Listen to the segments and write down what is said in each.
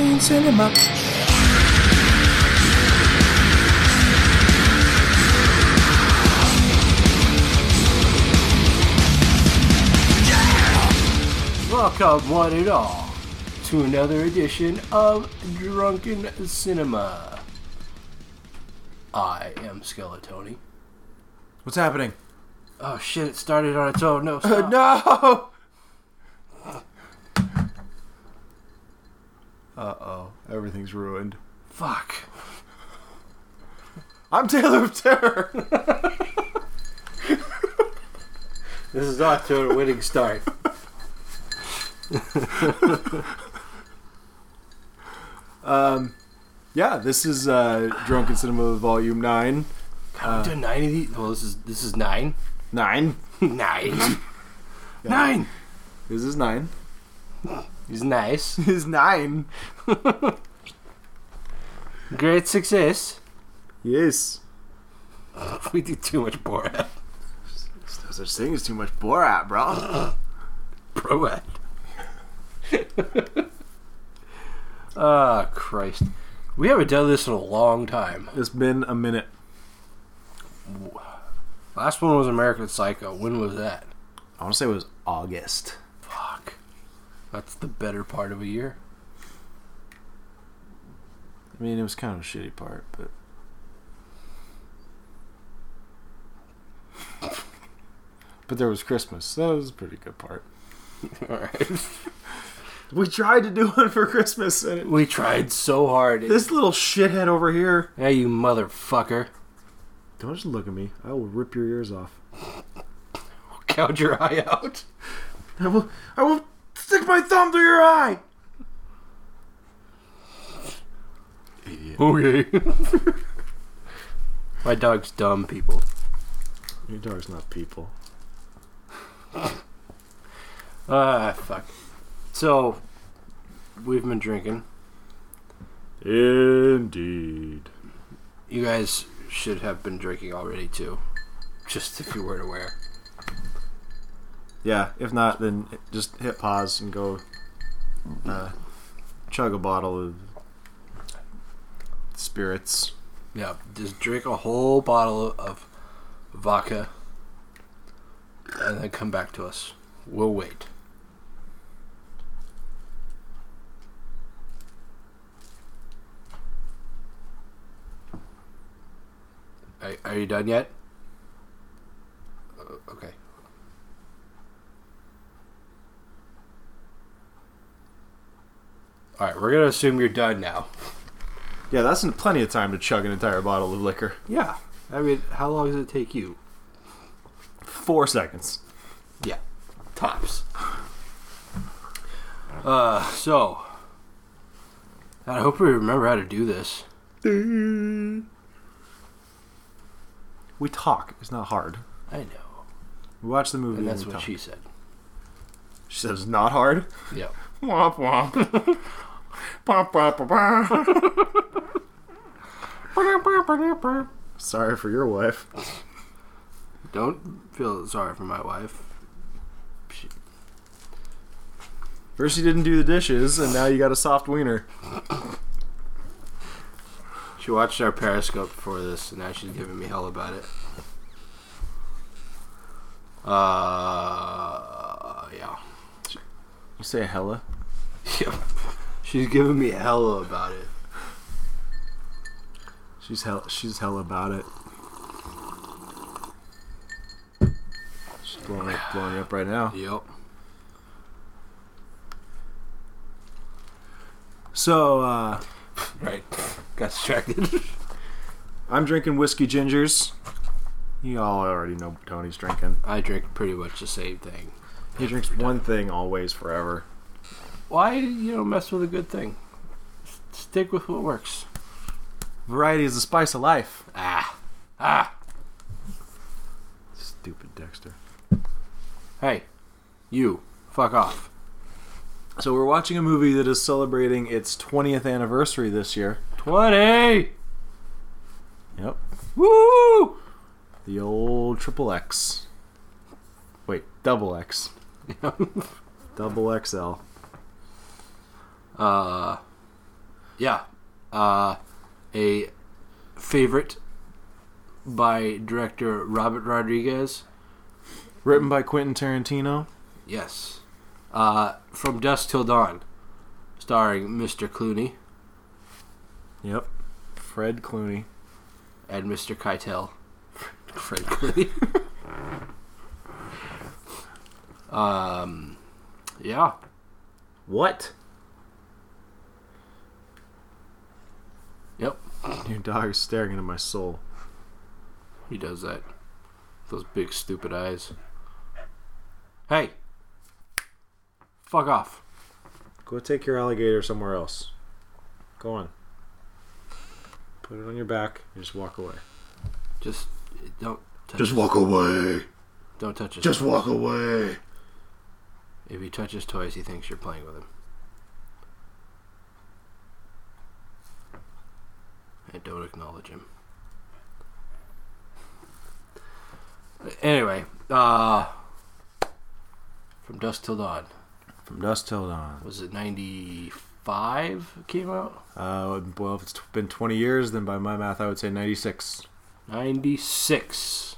Drunken Cinema. Welcome, one and all, to another edition of Drunken Cinema. I am Skeletony. What's happening? Oh shit, it started on its own. No, stop. No! Uh-oh. Everything's ruined. Fuck. I'm Taylor of Terror! This is off to a winning start. This is Drunken Cinema Volume 9. I've done 9 of these. Well, this is 9. 9? 9. Yeah. 9! This is 9. He's nice. He's 9. Great success. Yes. We did too much Borat. There's no such thing as too much Borat, bro. Borat. Ah, Christ. We haven't done this in a long time. It's been a minute. Last one was American Psycho. When was that? I want to say it was August. Fuck. That's the better part of a year. I mean, it was kind of a shitty part, but... But there was Christmas, so that was a pretty good part. Alright. We tried to do one for Christmas, and we tried so hard. This little shithead over here. Hey, you motherfucker. Don't just look at me. I will rip your ears off. I'll gouge your eye out. I will stick my thumb through your eye. Idiot. Okay. My dog's dumb, people. Your dog's not people. Fuck. So, we've been drinking. Indeed. You guys should have been drinking already, too. Just if you weren't aware. Yeah, if not, then just hit pause and go chug a bottle of spirits. Yeah, just drink a whole bottle of vodka and then come back to us. We'll wait. Are you done yet? Okay. Alright, we're going to assume you're done now. Yeah, that's plenty of time to chug an entire bottle of liquor. Yeah. I mean, how long does it take you? 4 seconds. Yeah. Tops. So. I hope we remember how to do this. We talk. It's not hard. I know. We watch the movie and that's what talk. She said. She said it's not hard? Yep. Womp womp. Pop pop pop. Sorry for your wife. Don't feel sorry for my wife. First you didn't do the dishes, and now you got a soft wiener. She watched our Periscope before this, and now she's giving me hell about it. Yeah. You say hella? Yep. She's giving me hella about it. She's hella about it. She's blowing up right now. Yep. So, Right. Got distracted. I'm drinking whiskey gingers. You all already know what Tony's drinking. I drink pretty much the same thing. He drinks one thing always, forever. Why, mess with a good thing? Stick with what works. Variety is the spice of life. Ah. Stupid Dexter. Hey, you. Fuck off. So we're watching a movie that is celebrating its 20th anniversary this year. 20! Yep. Woo! The old triple X. Wait, double X. Double XL. yeah, a favorite by director Robert Rodriguez, written by Quentin Tarantino. Yes, From Dusk Till Dawn, starring Mr. Clooney. Yep, Fred Clooney and Mr. Keitel. Fred Clooney. Yeah. What? Yep. Your dog is staring into my soul. He does that. Those big stupid eyes. Hey. Fuck off. Go take your alligator somewhere else. Go on. Put it on your back and just walk away. Just don't touch it. Just walk away. Don't touch it. Just walk away. If he touches toys, he thinks you're playing with him. And don't acknowledge him. Anyway, From Dusk Till Dawn. From Dusk Till Dawn. Was it 95 it came out? Well, if it's been 20 years, then by my math, I would say 96. 96.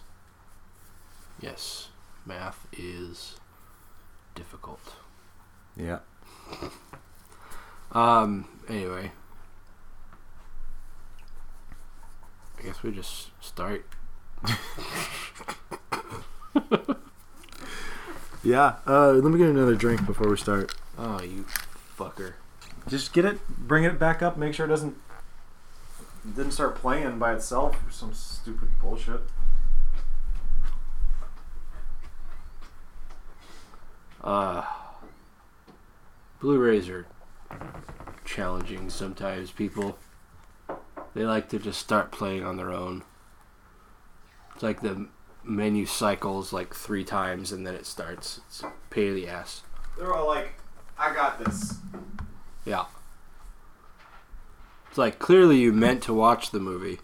Yes. Math is... difficult. Yeah. Anyway. I guess we just start. Yeah. Let me get another drink before we start. Oh, you fucker. Just get it, bring it back up, make sure it didn't start playing by itself or some stupid bullshit. Blu-rays are challenging sometimes, people. They like to just start playing on their own. It's like the menu cycles like 3 times and then it starts. It's a pain in the ass. They're all like, I got this. Yeah. It's like, clearly you meant to watch the movie.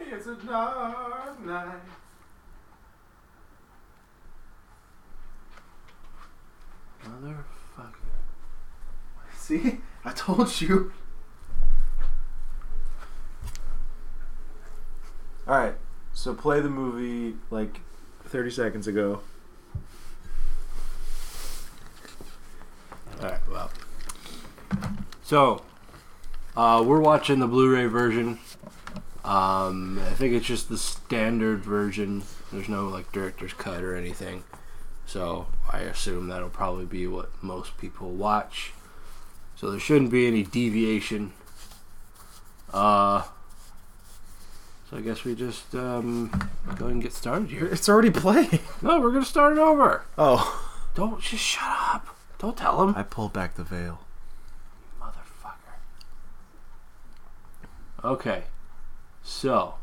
It's a dark night. Motherfucker. See? I told you. Alright, so play the movie like 30 seconds ago. Alright, well. So, we're watching the Blu-ray version. I think it's just the standard version. There's no like director's cut or anything. So I assume that'll probably be what most people watch. So there shouldn't be any deviation. So I guess we just go and get started here. It's already playing. No, we're going to start it over. Oh. Don't, just shut up. Don't tell him. I pulled back the veil. Motherfucker. Okay. So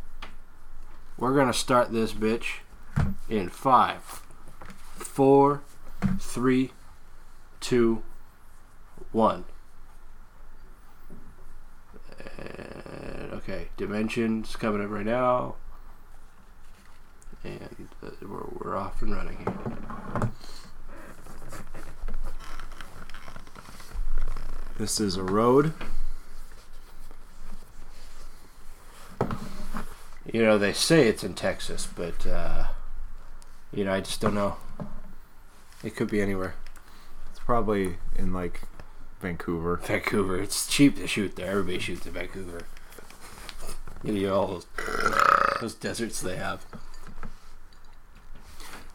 we're going to start this bitch in 5, 4, 3, 2, 1. And okay, Dimension's coming up right now. And we're off and running here. This is a road. You know, they say it's in Texas, but, you know, I just don't know. It could be anywhere. It's probably in, like, Vancouver. Vancouver. It's cheap to shoot there. Everybody shoots in Vancouver. You know, all those deserts they have.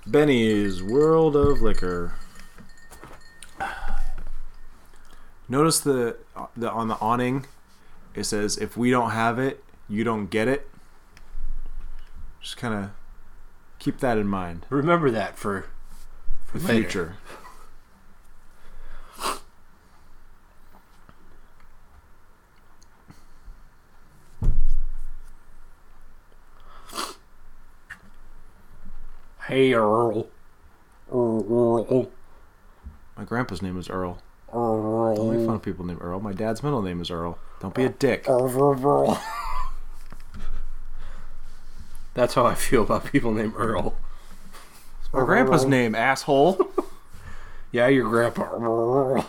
Benny's World of Liquor. Notice the on the awning, it says, if we don't have it, you don't get it. Just kind of keep that in mind. Remember that for the future. Hey, Earl. My grandpa's name is Earl. Don't make fun of people named Earl. My dad's middle name is Earl. Don't be a dick. Earl. That's how I feel about people named Earl. It's my grandpa's name, asshole. Yeah, your grandpa.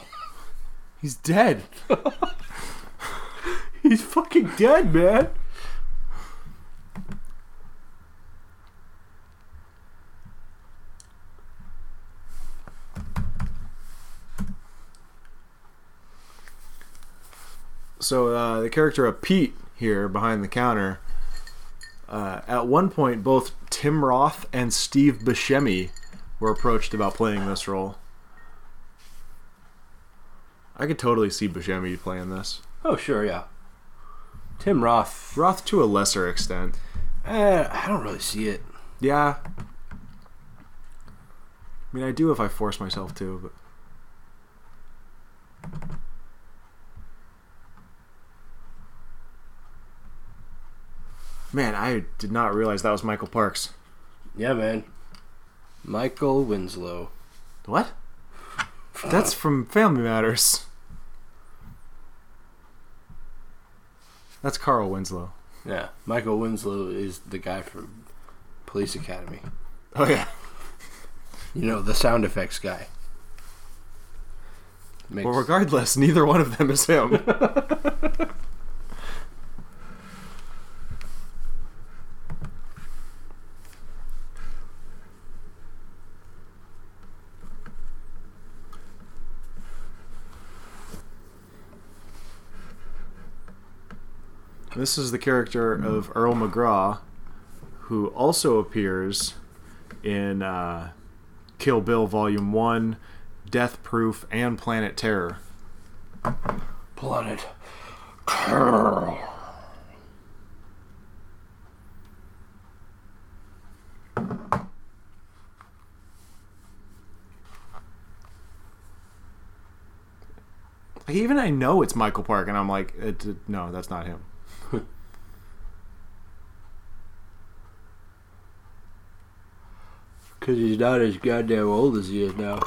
He's dead. He's fucking dead, man. So the character of Pete here behind the counter, at one point both Tim Roth and Steve Buscemi were approached about playing this role. I could totally see Buscemi playing this. Oh, sure, yeah. Tim Roth. Roth to a lesser extent. I don't really see it. Yeah. I mean, I do if I force myself to, but... Man, I did not realize that was Michael Parks. Yeah, man. Michael Winslow. What? That's from Family Matters. That's Carl Winslow. Yeah, Michael Winslow is the guy from Police Academy. Oh, yeah. You know, the sound effects guy. Well, regardless, neither one of them is him. This is the character of Earl McGraw, who also appears in Kill Bill Volume 1, Death Proof, and Planet Terror. Planet Terror. Even I know it's Michael Park, and I'm like, no, that's not him. Because he's not as goddamn old as he is now.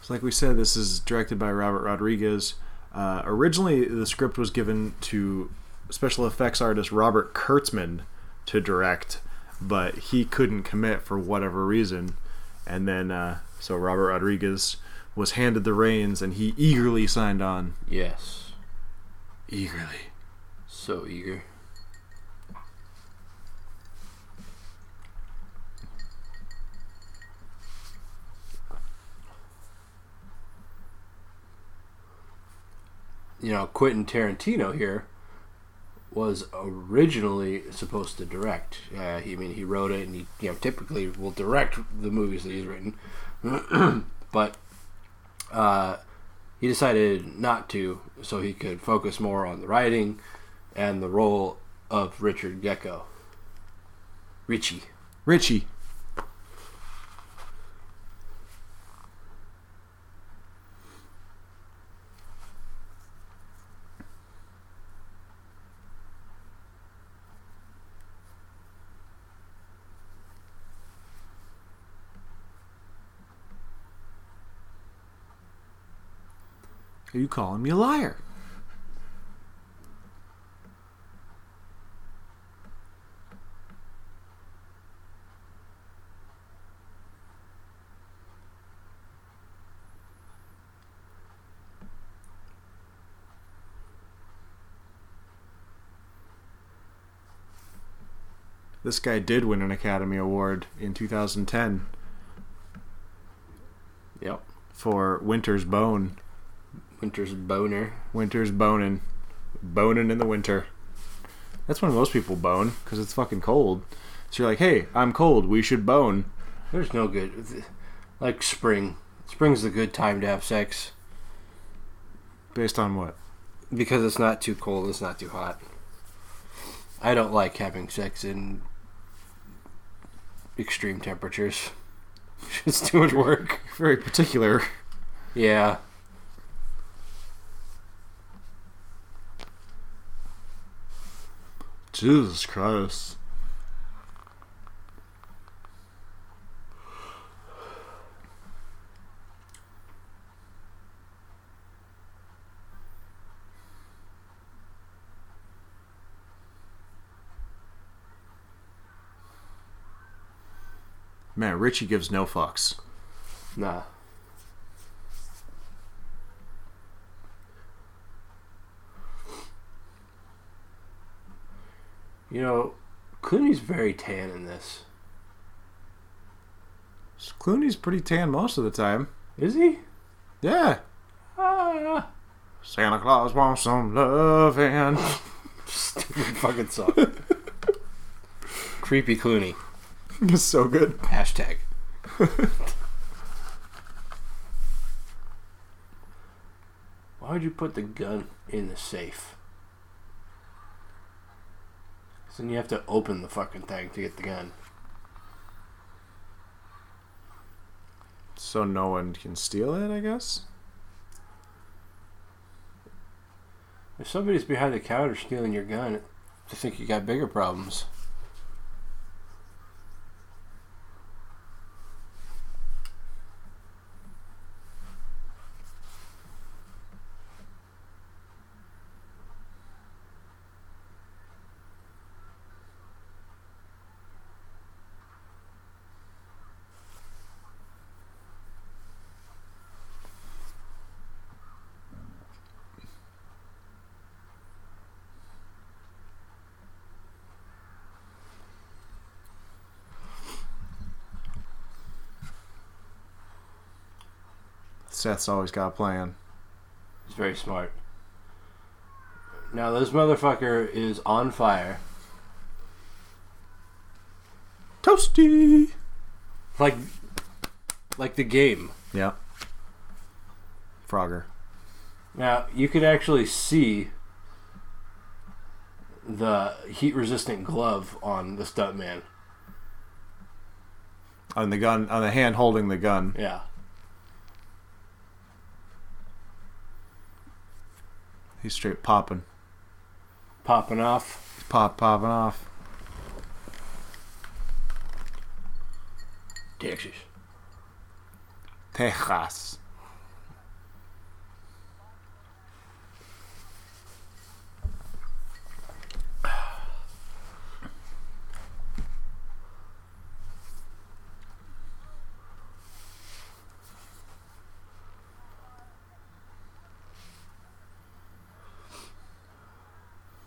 So like we said, this is directed by Robert Rodriguez. Originally, the script was given to special effects artist Robert Kurtzman to direct, but he couldn't commit for whatever reason. And then, so Robert Rodriguez was handed the reins, and he eagerly signed on. Yes. Eagerly. So eager. You know, Quentin Tarantino here was originally supposed to direct. He wrote it, and he typically will direct the movies that he's written. But he decided not to, so he could focus more on the writing and the role of Richard Gecko. Richie. Are you calling me a liar? This guy did win an Academy Award in 2010. Yep. For Winter's Bone. Winter's boner. Winter's boning. Boning in the winter. That's when most people bone, because it's fucking cold. So you're like, hey, I'm cold, we should bone. There's no good... Like spring. Spring's the good time to have sex. Based on what? Because it's not too cold, it's not too hot. I don't like having sex in extreme temperatures. It's too much work. Very particular. Yeah. Jesus Christ. Man, Richie gives no fucks. Nah. You know, Clooney's very tan in this. Clooney's pretty tan most of the time. Is he? Yeah. Santa Claus wants some love and... Stupid fucking song. Creepy Clooney. It's so good. Hashtag. Why would you put the gun in the safe? Because then you have to open the fucking thing to get the gun. So no one can steal it, I guess? If somebody's behind the counter stealing your gun, I think you got bigger problems. Seth's always got a plan. He's very smart. Now this motherfucker is on fire. Toasty! Like the game. Yeah. Frogger. Now, you could actually see the heat-resistant glove on the stuntman. On the gun, on the hand holding the gun. Yeah. He's straight popping. Popping off. He's popping off. Texas.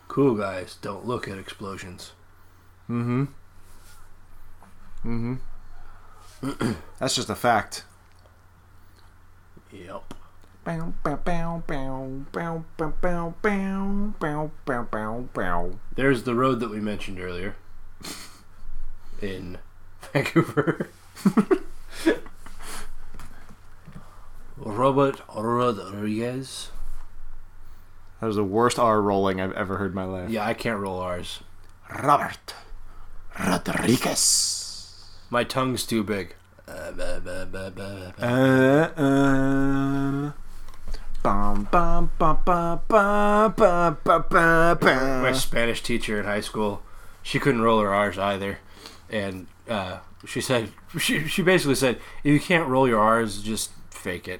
Cool guys don't look at explosions. Mm-hmm. Mm-hmm. That's just a fact. Yep. Bow, bow, bow, bow, bow, bow, bow, bow, bow, bow, bow, bow. There's the road that we mentioned earlier. In Vancouver. Robert Rodriguez. That was the worst R rolling I've ever heard in my life. Yeah, I can't roll R's. Robert Rodriguez. My tongue's too big. My Spanish teacher in high school, she couldn't roll her R's either. And she said, she basically said, if you can't roll your R's, just fake it.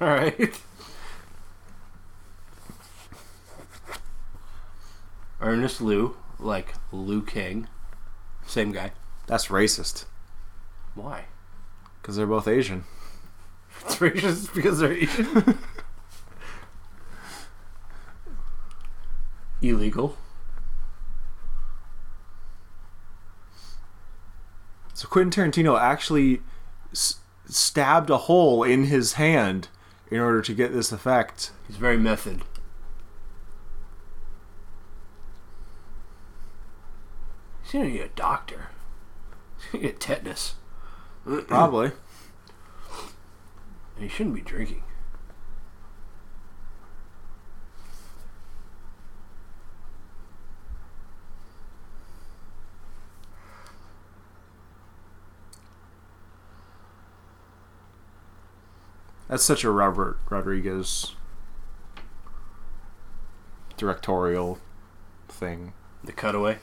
All right. Ernest Liu, like Liu Kang. Same guy. That's racist. Why? Because they're both Asian. It's racist because they're Asian? Illegal. So Quentin Tarantino actually stabbed a hole in his hand in order to get this effect. He's very method. He's gonna need a doctor. He's gonna get tetanus. Probably. And he shouldn't be drinking. That's such a Robert Rodriguez directorial thing. The cutaway?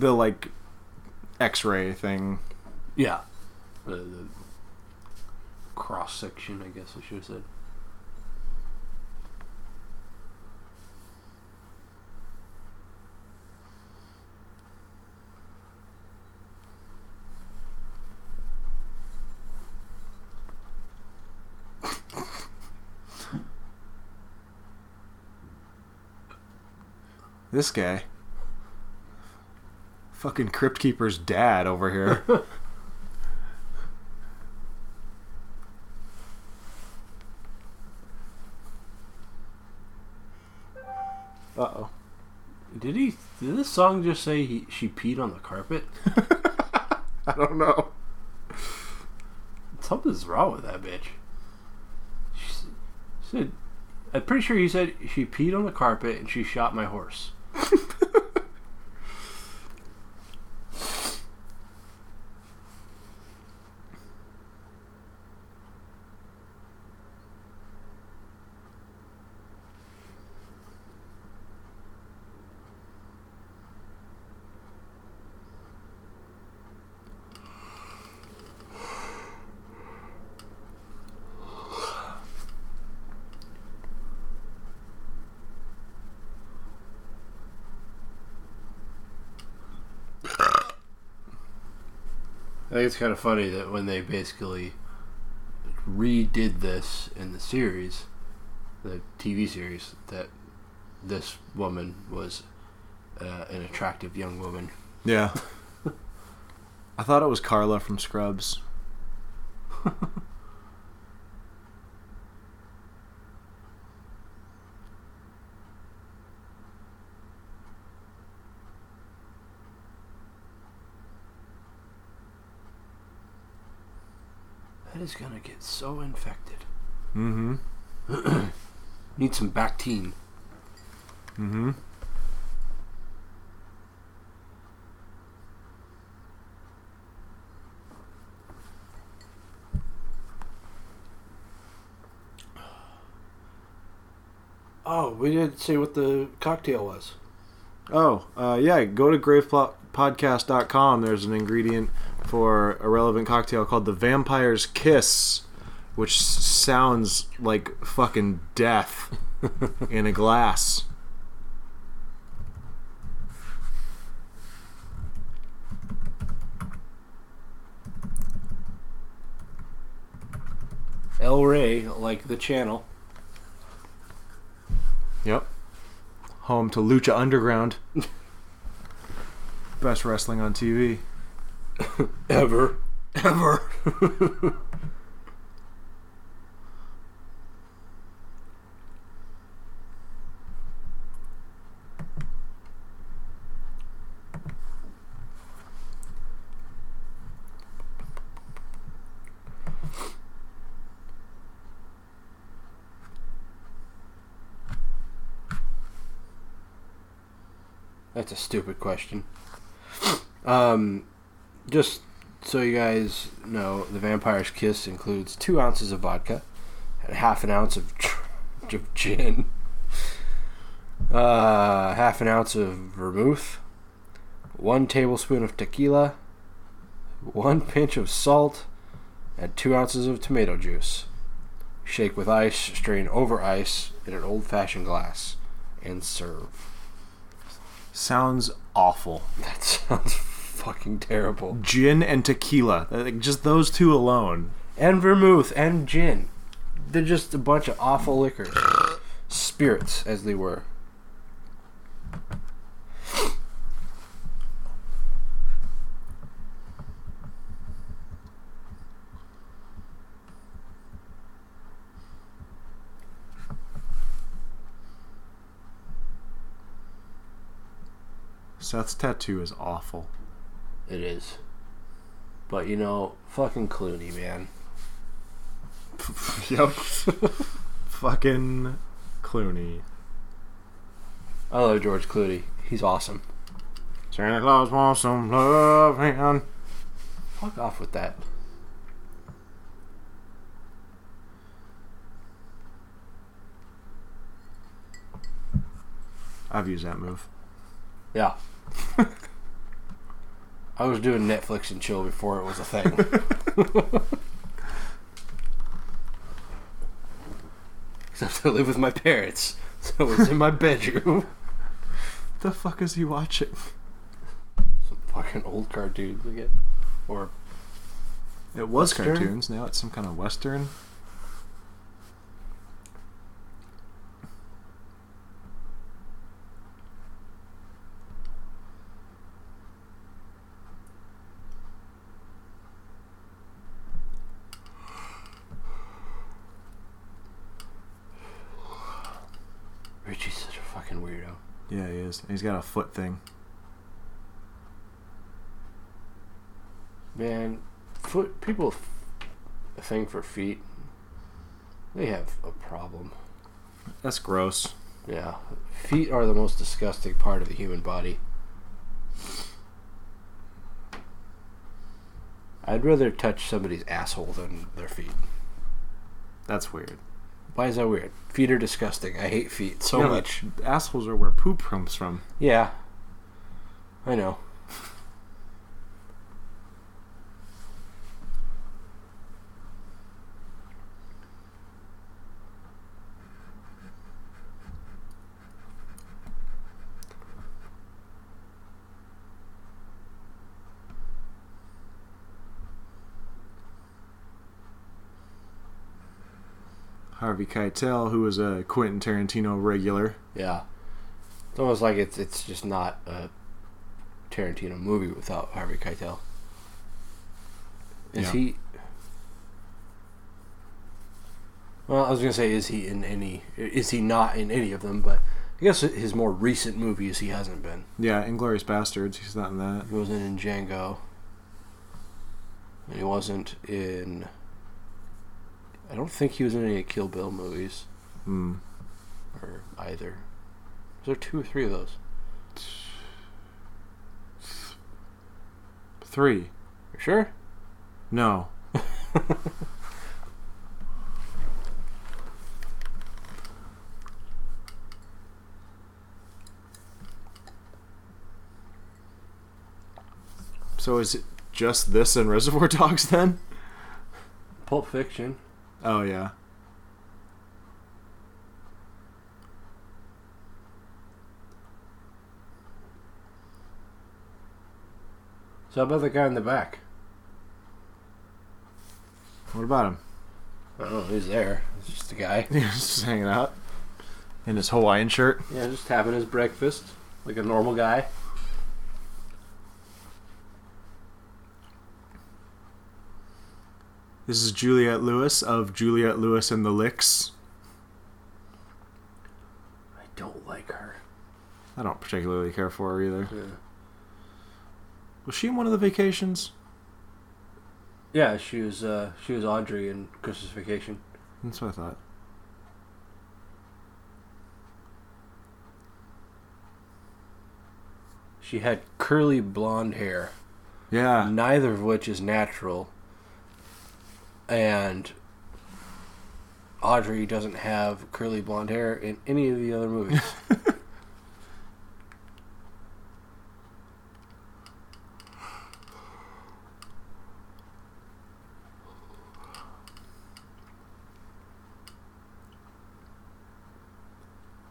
The, like, x-ray thing. Yeah. The cross-section, I guess I should have said. This guy. Fucking Crypt Keeper's dad over here. Uh-oh. Did this song just say she peed on the carpet? I don't know. Something's wrong with that bitch. She said, I'm pretty sure he said she peed on the carpet and she shot my horse. I think it's kind of funny that when they basically redid this in the series, the TV series, that this woman was an attractive young woman. Yeah. I thought it was Carla from Scrubs. Is gonna get so infected. Mm-hmm. Need some Bactine. Mm-hmm. Oh, we didn't say what the cocktail was. Oh, yeah, go to gravepodcast.com. There's an ingredient for a relevant cocktail called the Vampire's Kiss, which sounds like fucking death in a glass. El Rey, like the channel. Yep. Home to Lucha Underground. Best wrestling on TV. Ever. That's a stupid question. Just so you guys know, the Vampire's Kiss includes 2 ounces of vodka and half an ounce of gin, half an ounce of vermouth, 1 tablespoon of tequila, 1 pinch of salt, and 2 ounces of tomato juice. Shake with ice, strain over ice in an old-fashioned glass, and serve. Sounds awful. That sounds fucking terrible. Gin and tequila, just those two alone, and vermouth and gin. They're just a bunch of awful liquors, spirits as they were. Seth's tattoo is awful. It is. But, you know, fucking Clooney, man. Yep. Fucking Clooney. I love George Clooney. He's awesome. Santa Claus wants some love, man. Fuck off with that. I've used that move. Yeah. I was doing Netflix and chill before it was a thing. Except I live with my parents, so it's in my bedroom. What the fuck is he watching? Some fucking old cartoons again. Or it was Western? Cartoons, now it's some kind of Western. Yeah, he is. He's got a foot thing. Man, foot people, a thing for feet. They have a problem. That's gross. Yeah. Feet are the most disgusting part of the human body. I'd rather touch somebody's asshole than their feet. That's weird. Why is that weird? Feet are disgusting. I hate feet so much. Assholes are where poop comes from. Yeah. I know. Harvey Keitel, who was a Quentin Tarantino regular. Yeah. It's almost like it's just not a Tarantino movie without Harvey Keitel. Is he... Well, I was going to say, is he not in any of them, but I guess his more recent movies he hasn't been. Yeah, Inglourious Bastards, he's not in that. He wasn't in Django. And he wasn't in... I don't think he was in any Kill Bill movies. Hmm. Or either. Was there two or three of those? Three. You sure? No. So is it just this and Reservoir Dogs then? Pulp Fiction. Oh, yeah. So, how about the guy in the back? What about him? I don't know. He's there. He's just a guy. He's just hanging out in his Hawaiian shirt. Yeah, just having his breakfast like a normal guy. This is Juliette Lewis of Juliette Lewis and the Licks. I don't like her. I don't particularly care for her either. Yeah. Was she in one of the Vacations? Yeah, she was Audrey in Christmas Vacation. That's what I thought. She had curly blonde hair. Yeah. Neither of which is natural. And Audrey doesn't have curly blonde hair in any of the other movies.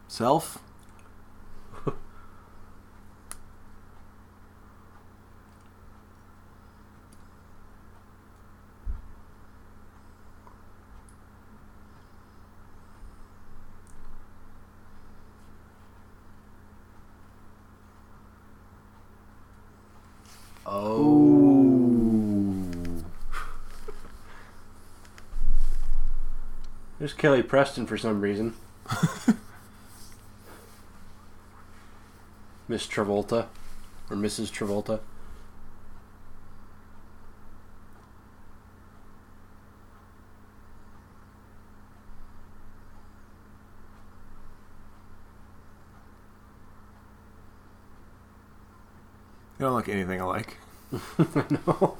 Self? There's Kelly Preston for some reason. Miss Travolta. Or Mrs. Travolta. They don't look anything alike. I know.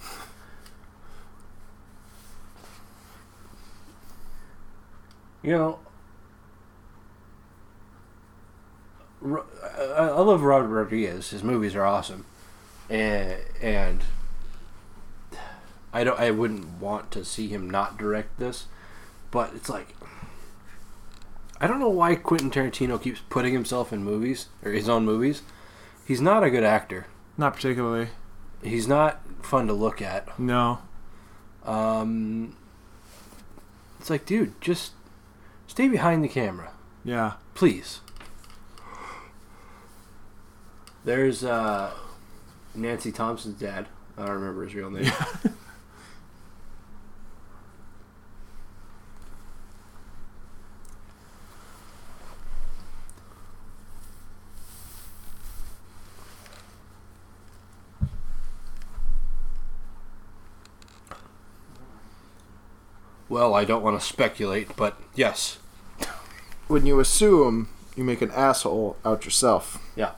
You know, I love Robert Rodriguez. His movies are awesome, and I wouldn't want to see him not direct this, but it's like I don't know why Quentin Tarantino keeps putting himself in movies or his own movies. He's not a good actor. Not particularly. He's not fun to look at. No. It's like, dude, just. Stay behind the camera. Yeah. Please. There's Nancy Thompson's dad. I don't remember his real name. Yeah. Well, I don't want to speculate, but yes. When you assume, you make an asshole out yourself. Yeah.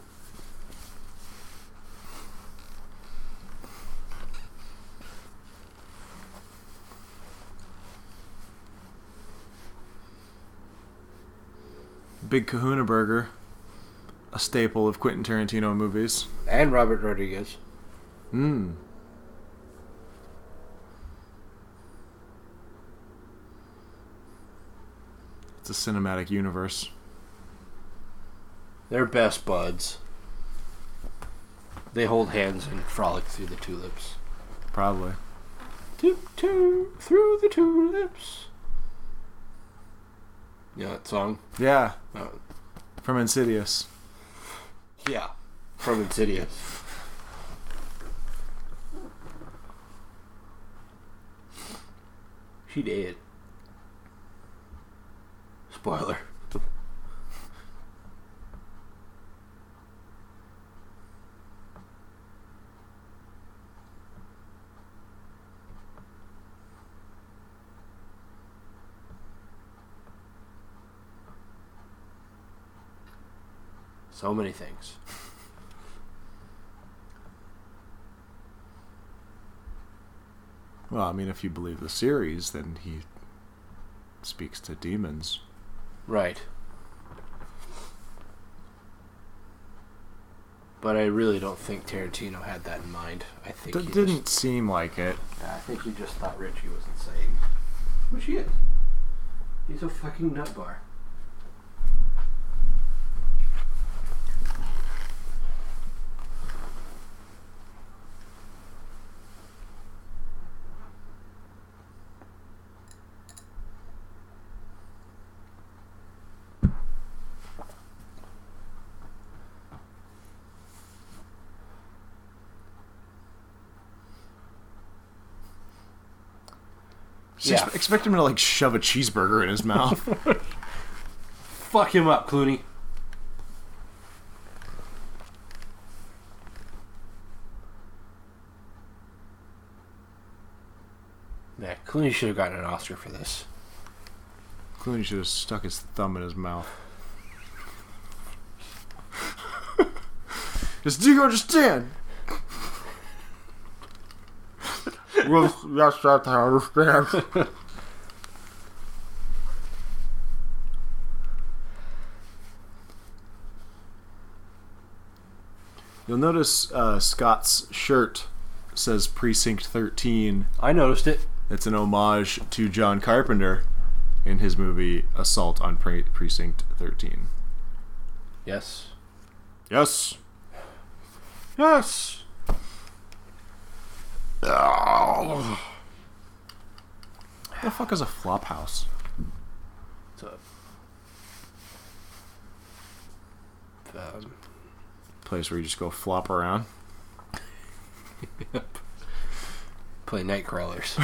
Big Kahuna Burger, a staple of Quentin Tarantino movies. And Robert Rodriguez. Hmm. It's a cinematic universe. They're best buds. They hold hands and frolic through the tulips. Probably. Tiptoe through the tulips. You know that song? Yeah. From Insidious. Yeah. From Insidious. She did. Spoiler. So many things. Well, I mean, if you believe the series, then he speaks to demons. Right. But I really don't think Tarantino had that in mind. I think it didn't seem like it. I think he just thought Richie was insane. Which he is. He's a fucking nutbar. Yeah. Expect him to, like, shove a cheeseburger in his mouth. Fuck him up, Clooney. Yeah, Clooney should have gotten an Oscar for this. Clooney should have stuck his thumb in his mouth. Just, do you understand? Yes, I understand. You'll notice Scott's shirt says Precinct 13. I noticed it. It's an homage to John Carpenter in his movie Assault on Precinct 13. Yes. Yes. Yes. What the fuck is a flop house? It's a place where you just go flop around. Yep. Play night crawlers.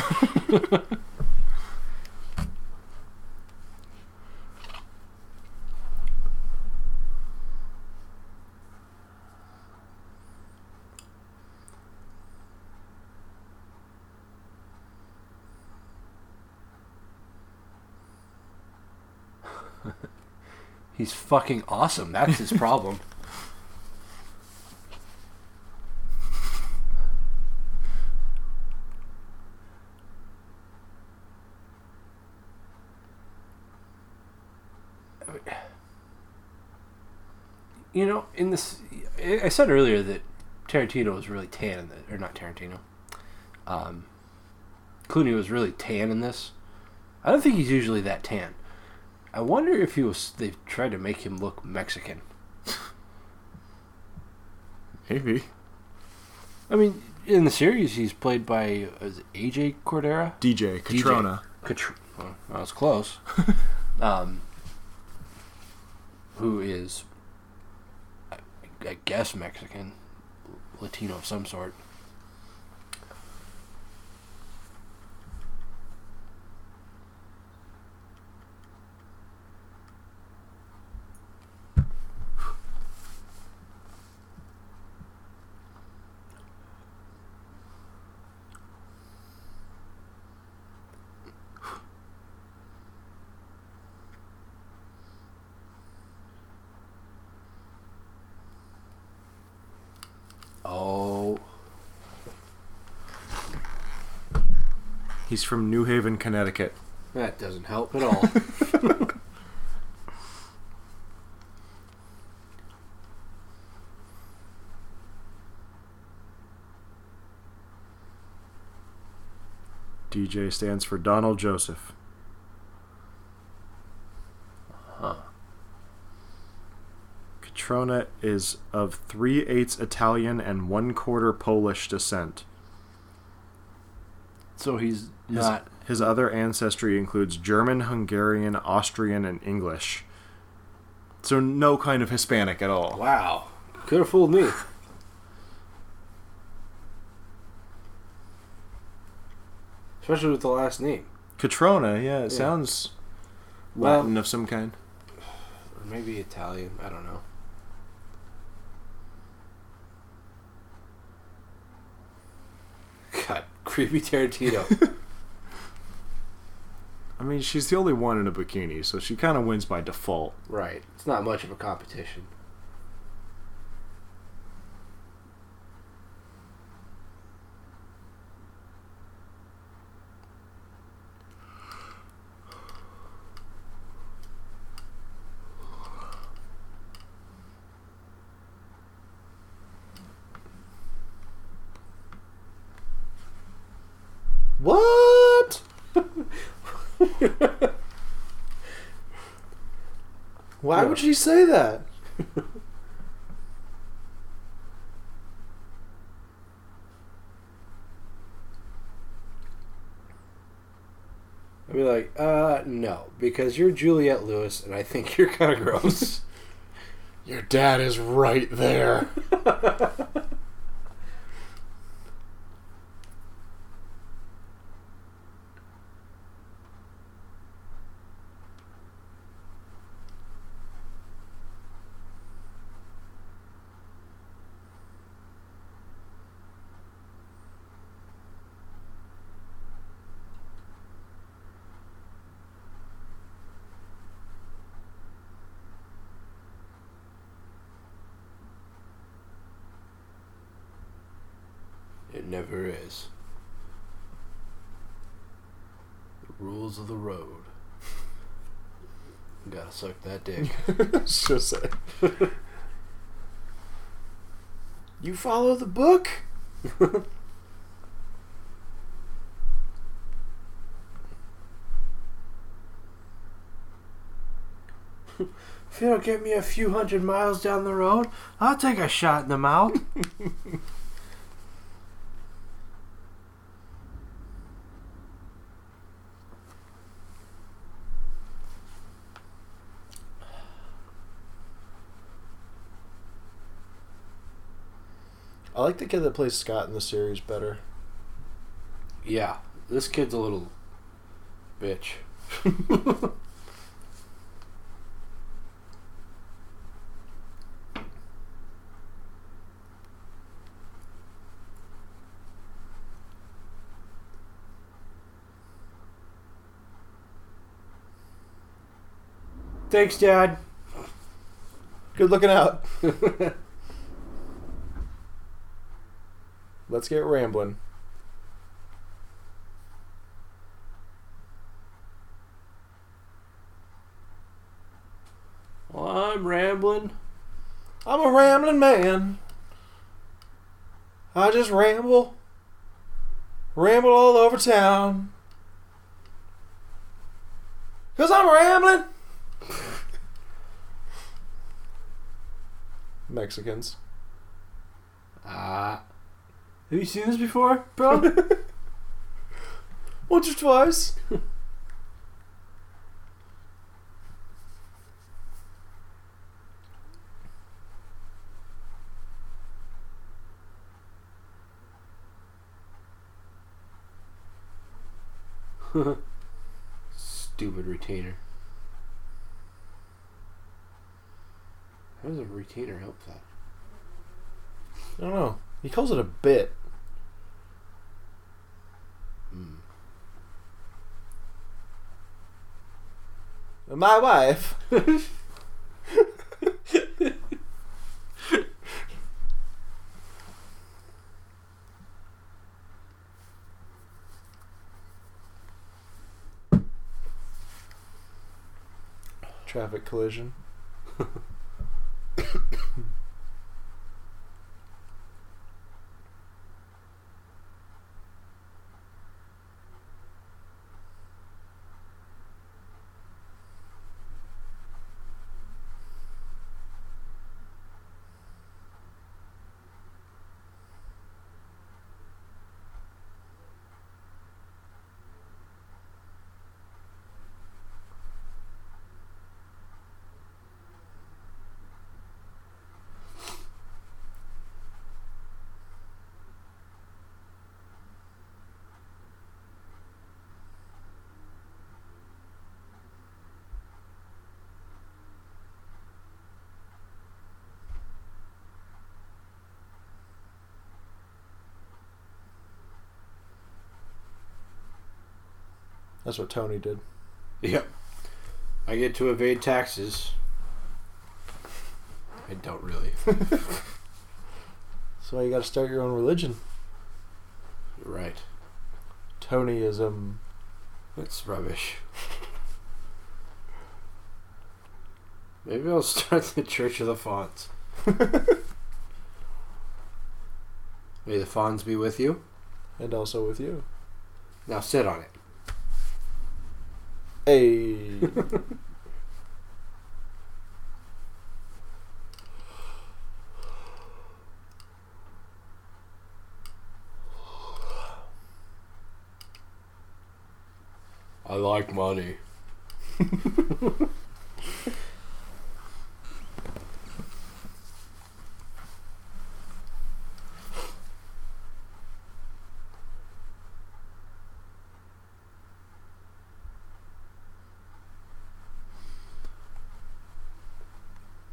He's fucking awesome. That's his problem. You know, in this, I said earlier that Tarantino was really tan in the, or not Tarantino. Clooney was really tan in this. I don't think he's usually that tan. I wonder if they've tried to make him look Mexican. Maybe. I mean, in the series, he's played by AJ Cordera? DJ Catrona. Well, I was close. Who is, I guess, Mexican, Latino of some sort. He's from New Haven, Connecticut. That doesn't help at all. DJ stands for Donald Joseph. Huh. Catrona is of 3/8 Italian and 1/4 Polish descent. So he's not... His other ancestry includes German, Hungarian, Austrian, and English. So no kind of Hispanic at all. Wow. Could have fooled me. Especially with the last name. Catrona, yeah. It sounds Latin of some kind. Or maybe Italian. I don't know. God, creepy Tarantino. I mean, she's the only one in a bikini, so she kind of wins by default. Right. It's not much of a competition. What? Why would she say that? I'd be like, no, because you're Juliette Lewis and I think you're kind of gross. Your dad is right there. Never is. The rules of the road. Gotta suck that dick. Just say. You follow the book? If you don't get me a few hundred miles down the road, I'll take a shot in the mouth. I like the kid that plays Scott in the series better. Yeah, this kid's a little bitch. Thanks, Dad. Good looking out. Let's get rambling. Well, I'm rambling. I'm a rambling man. I just ramble. Ramble all over town. 'Cause I'm rambling. Mexicans. Have you seen this before, bro? Once or twice. Stupid retainer. How does a retainer help that? I don't know. He calls it a bit. My wife. traffic collision. That's what Tony did. Yep. I get to evade taxes. I don't really. That's why you gotta start your own religion. You're right. Tonyism. That's rubbish. Maybe I'll start the Church of the Fonz. May the Fonz be with you. And also with you. Now sit on it. Hey. I like money.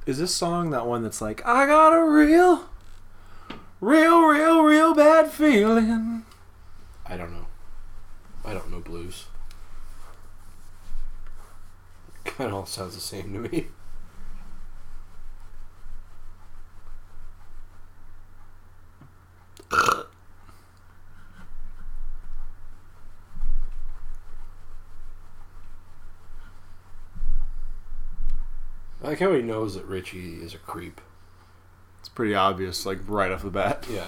Is this song that one that's like, I got a real bad feeling? I don't know. I don't know blues. It kind of all sounds the same to me. I like how he knows that Richie is a creep. It's pretty obvious, like, right off the bat. Yeah.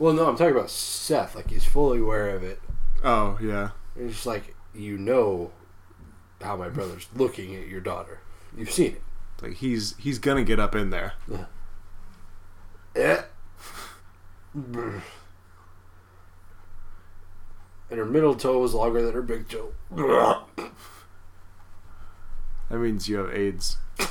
Well, no, I'm talking about Seth. Like, he's fully aware of it. Oh, yeah. It's just like, you know how my brother's looking at your daughter. You've seen it. It's like, he's gonna get up in there. Yeah. Eh. And her middle toe was longer than her big toe. That means you have AIDS. That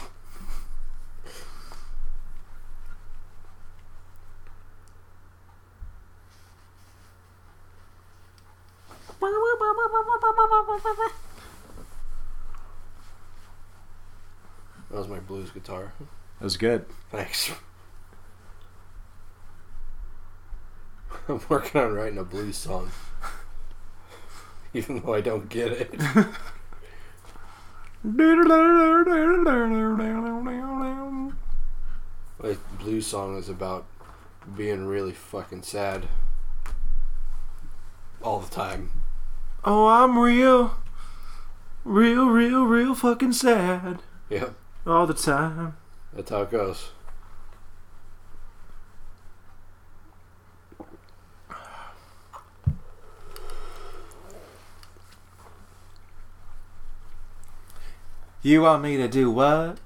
was my blues guitar. That was good. Thanks. I'm working on writing a blues song. Even though I don't get it. Like, blues song is about being really fucking sad all the time. Oh, I'm real fucking sad. Yep. All the time. That's how it goes. You want me to do what?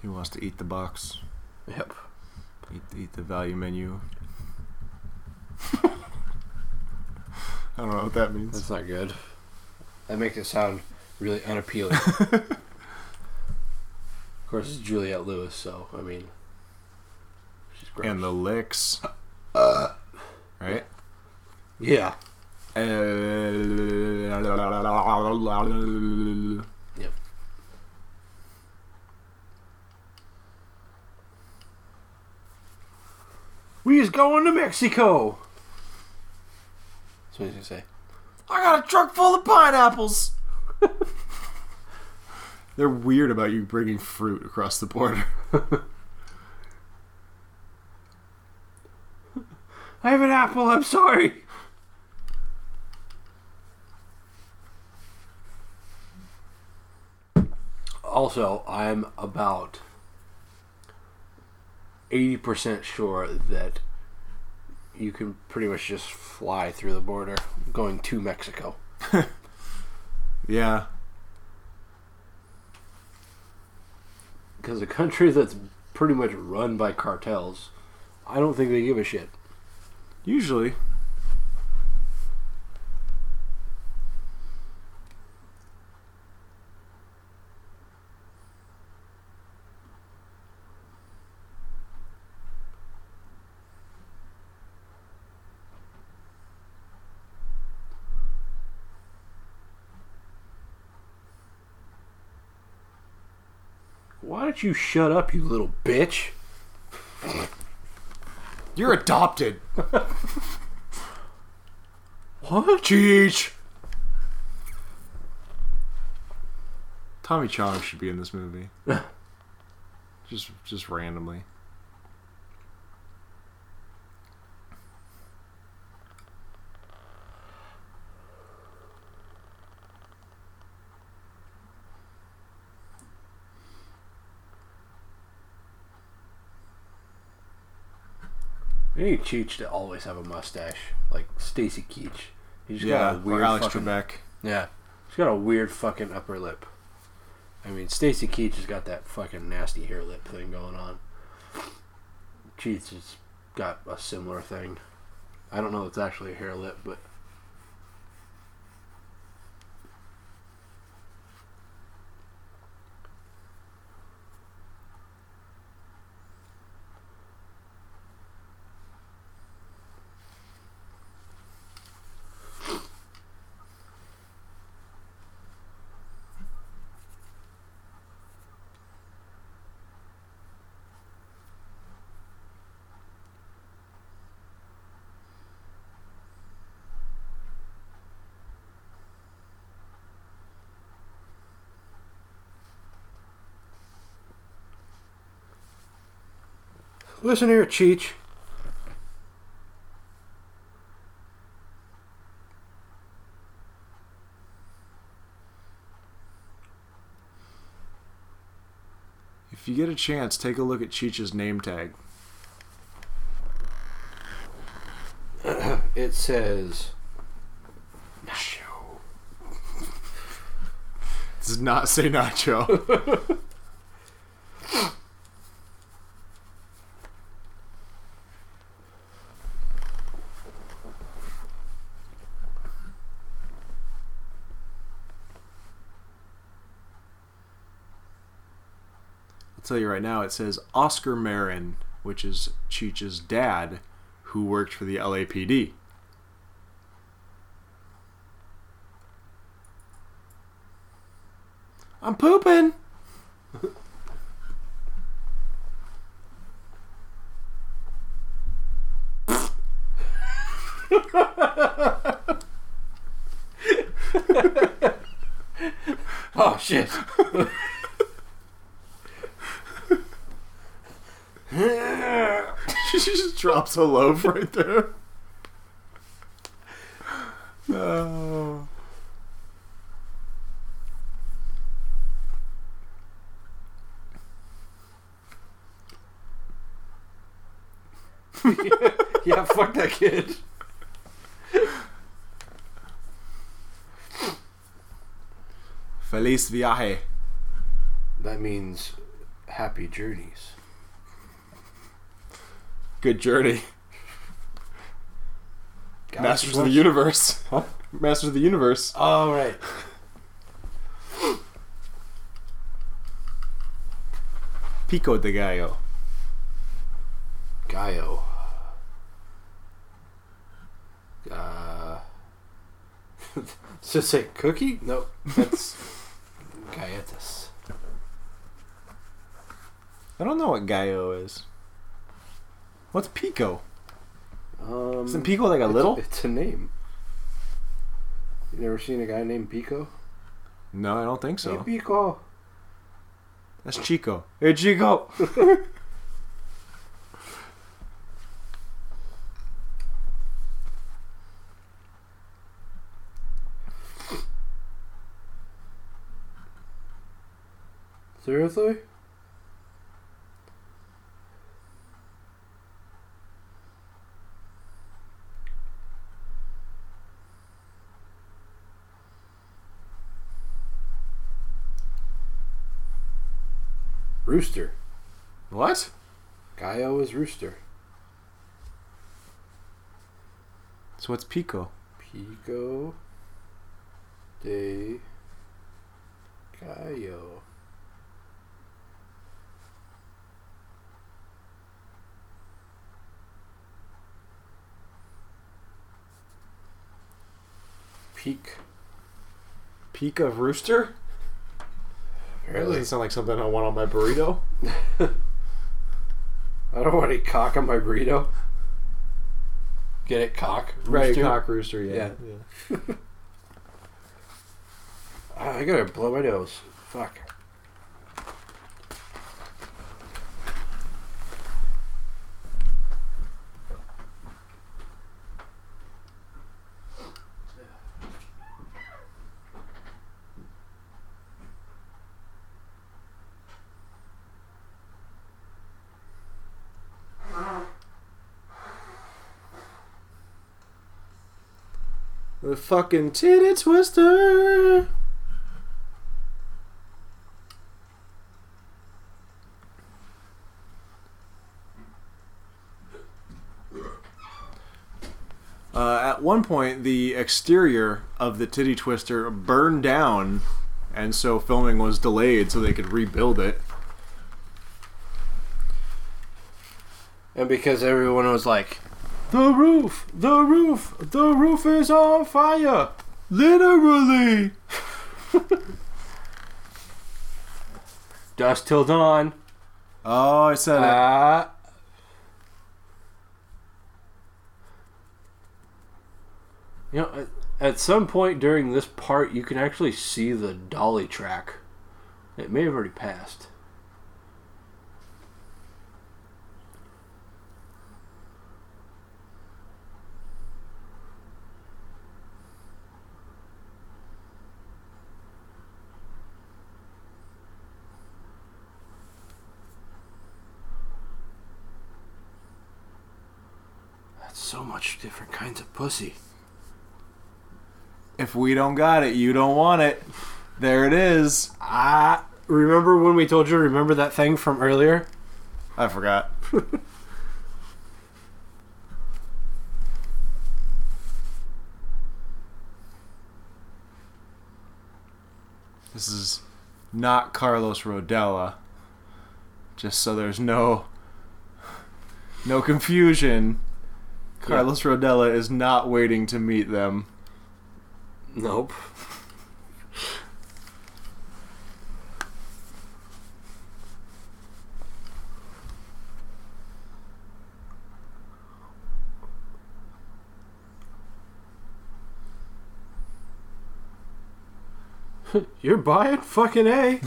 He wants to eat the box. Yep. Eat the value menu. I don't know what that means. That's not good. That makes it sound really unappealing. Of course, it's Juliette Lewis, so, I mean, she's gross. And the licks. Right? Yeah. Yep. We is going to Mexico. That's what he's going to say. I got a truck full of pineapples. They're weird about you bringing fruit across the border. I have an apple, I'm sorry. Also, I'm about 80% sure that you can pretty much just fly through the border going to Mexico. Yeah. Because a country that's pretty much run by cartels, I don't think they give a shit. Usually. Why don't you shut up, you little bitch? You're adopted. What? Cheech. Tommy Chong should be in this movie. just randomly. You need Cheech to always have a mustache, like Stacy Keach. He's just got a weird, or Alex fucking, Trebek. Yeah, he's got a weird fucking upper lip. I mean, Stacy Keach has got that fucking nasty hair lip thing going on. Cheech has got a similar thing. I don't know if it's actually a hair lip, but listen here, Cheech. If you get a chance, take a look at Cheech's name tag. It says... Nacho. Does not say Nacho. Tell you right now, it says Oscar Marin, which is Cheech's dad, who worked for the LAPD. I'm pooping. Oh shit. She just drops a loaf right there. No. Yeah, fuck that kid. Feliz viaje. That means happy journeys. Good journey. God, Masters of the Universe. Huh? Masters of the Universe. Oh, right. Pico de Gallo. Gallo. Does it say cookie? No, that's galletas. I don't know what Gallo is. What's Pico? Isn't Pico like a little? It's a name. You never seen a guy named Pico? No, I don't think so. Hey, Pico. That's Chico. Hey, Chico. Seriously? Rooster. What? Gallo is Rooster. So what's Pico? Pico de Gallo. Peak. Peak of Rooster? Apparently. That doesn't sound like something I want on my burrito. I don't want any cock on my burrito. Get it? Cock? Rooster? Right, cock rooster, yeah. I gotta blow my nose. Fuck. The fucking titty twister. At one point, the exterior of the titty twister burned down, and so filming was delayed so they could rebuild it. And because everyone was like, the roof! The roof! The roof is on fire! Literally! Dusk Till Dawn. Oh, I said it. You know, at some point during this part, you can actually see the dolly track. It may have already passed. So much different kinds of pussy. If we don't got it, you don't want it. There it is. Ah, remember when we told you, remember that thing from earlier? I forgot. This is not Carlos Rodela. Just so there's no confusion. Carlos Rodela is not waiting to meet them. Nope. You're buying? Fucking A.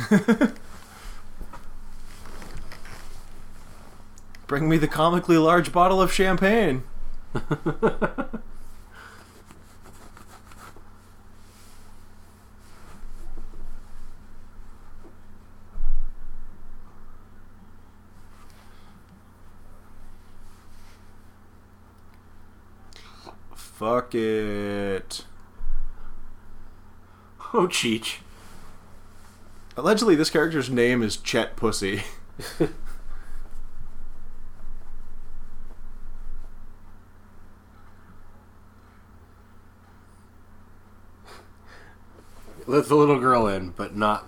Bring me the comically large bottle of champagne. Fuck it. Oh, Cheech. Allegedly, this character's name is Chet Pussy. Let the little girl in, but not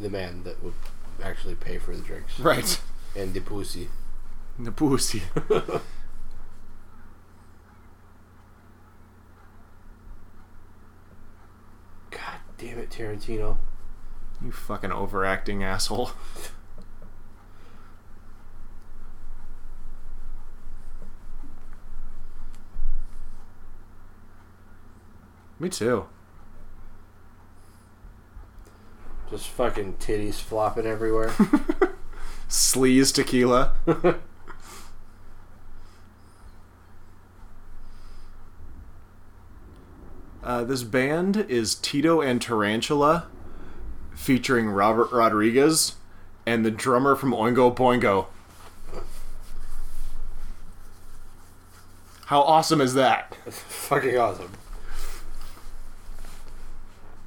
the man that would actually pay for the drinks. Right. And the pussy. The pussy. God damn it, Tarantino. You fucking overacting asshole. Me too. Just fucking titties flopping everywhere. Sleaze tequila. This band is Tito and Tarantula, featuring Robert Rodriguez and the drummer from Oingo Boingo. How awesome is that? That's fucking awesome.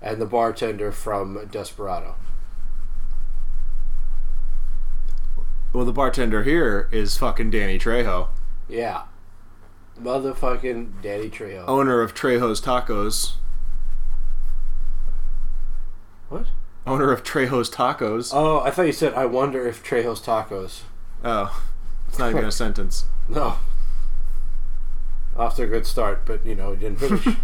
And the bartender from Desperado. Well, the bartender here is fucking Danny Trejo. Yeah. Motherfucking Danny Trejo. Owner of Trejo's Tacos. What? Owner of Trejo's Tacos. Oh, I thought you said, I wonder if Trejo's Tacos. Oh. It's not even a sentence. No. Off to a good start, but, you know, it didn't finish.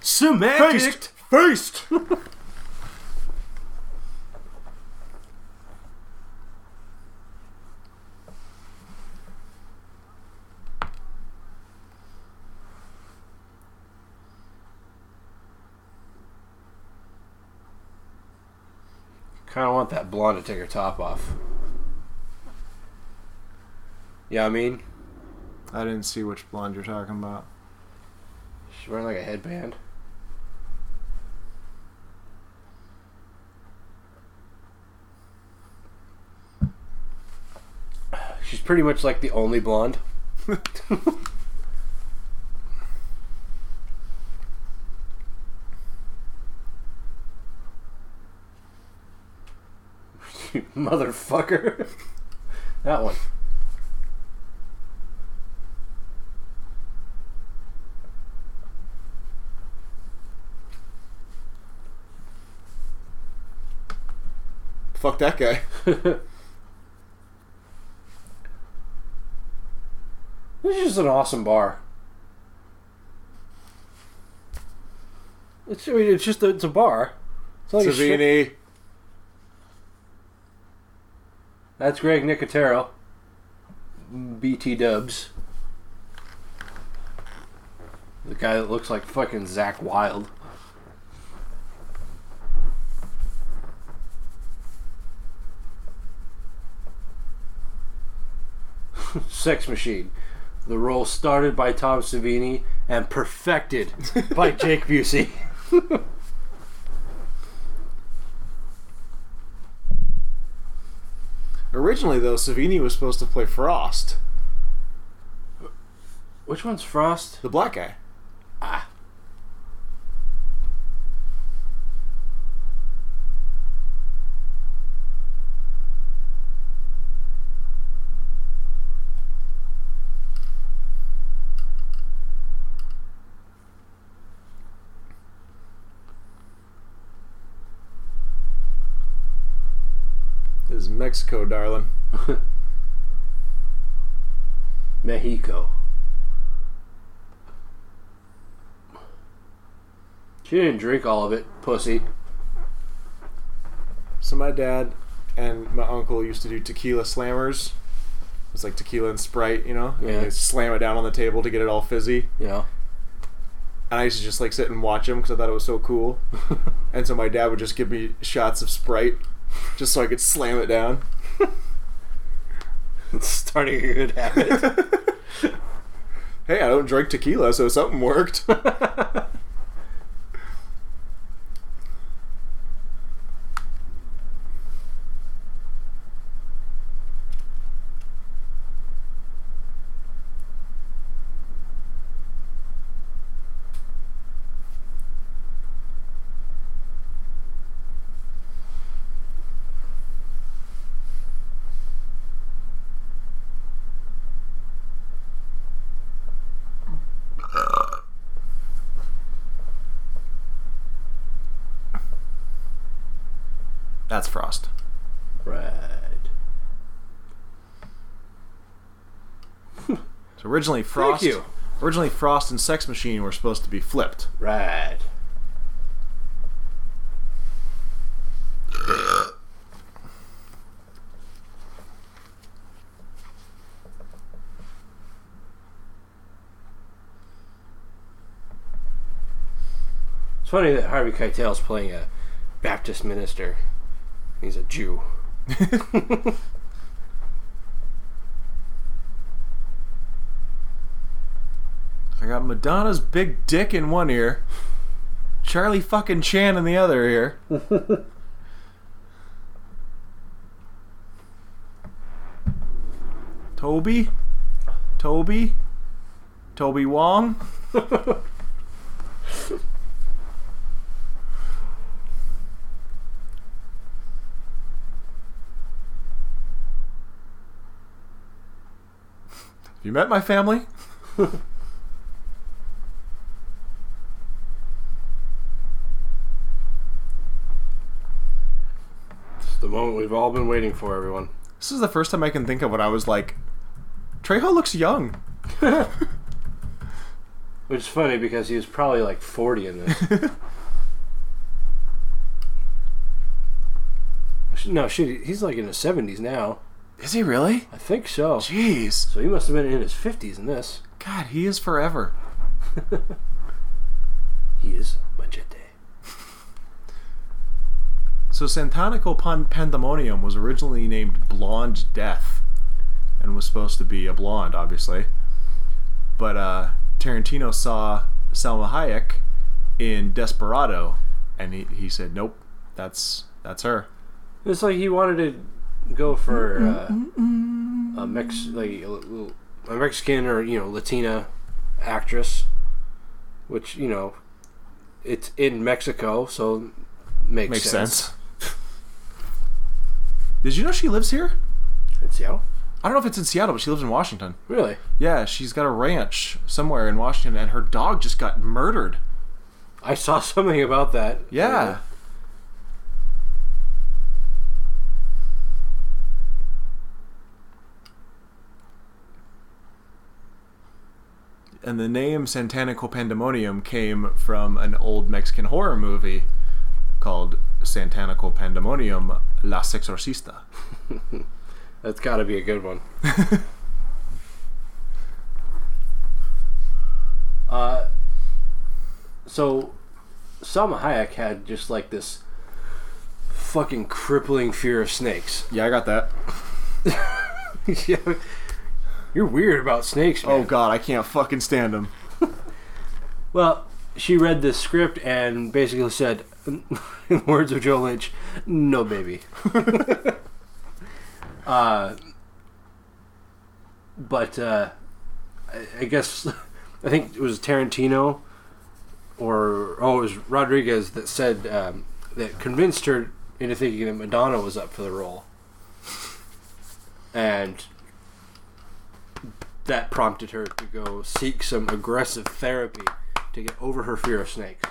Semantic Feast! Kinda want that blonde to take her top off. Yeah, I mean? I didn't see which blonde you're talking about. She's wearing like a headband. She's pretty much like the only blonde. You motherfucker. That one. Fuck that guy. This is just an awesome bar. It's just it's a bar. It's like Savini. That's Greg Nicotero. BT Dubs. The guy that looks like fucking Zach Wilde. Sex Machine. The role started by Tom Savini and perfected by Jake Busey. Originally, though, Savini was supposed to play Frost. Which one's Frost? The black guy. Ah. Is Mexico, darling. Mexico. She didn't drink all of it, pussy. So my dad and my uncle used to do tequila slammers. It's like tequila and Sprite, you know? Yeah. And they slam it down on the table to get it all fizzy. Yeah. And I used to just like sit and watch him because I thought it was so cool. And so my dad would just give me shots of Sprite. Just so I could slam it down. It's starting a good habit. Hey, I don't drink tequila, so something worked. That's Frost. Right. So originally Frost. Thank you. Originally Frost and Sex Machine were supposed to be flipped. Right. It's funny that Harvey Keitel's playing a Baptist minister. He's a Jew. I got Madonna's big dick in one ear, Charlie fucking Chan in the other ear. Toby Wong. Have you met my family? It's the moment we've all been waiting for, everyone. This is the first time I can think of when I was like, Trejo looks young. Which is funny because he was probably like 40 in this. No, shit, he's like in his 70s now. Is he really? I think so. Jeez. So he must have been in his 50s in this. God, he is forever. He is machete. So Santanico Pandemonium was originally named Blonde Death and was supposed to be a blonde, obviously. But Tarantino saw Salma Hayek in Desperado and he said, nope, that's her. It's like he wanted to go for a Mexican or, you know, Latina actress, which, you know, it's in Mexico, so makes sense. Did you know she lives here? In Seattle? I don't know if it's in Seattle, but she lives in Washington. Really? Yeah, she's got a ranch somewhere in Washington, and her dog just got murdered. I saw something about that. Yeah. And the name Santanico Pandemonium came from an old Mexican horror movie called Santanico Pandemonium, La Sexorcista. That's gotta be a good one. So Salma Hayek had just like this fucking crippling fear of snakes. Yeah, I got that. Yeah. You're weird about snakes, man. Oh, God, I can't fucking stand them. Well, she read this script and basically said, in words of Joe Lynch, no, baby. But I guess, I think it was Tarantino it was Rodriguez that said, that convinced her into thinking that Madonna was up for the role. And that prompted her to go seek some aggressive therapy to get over her fear of snakes.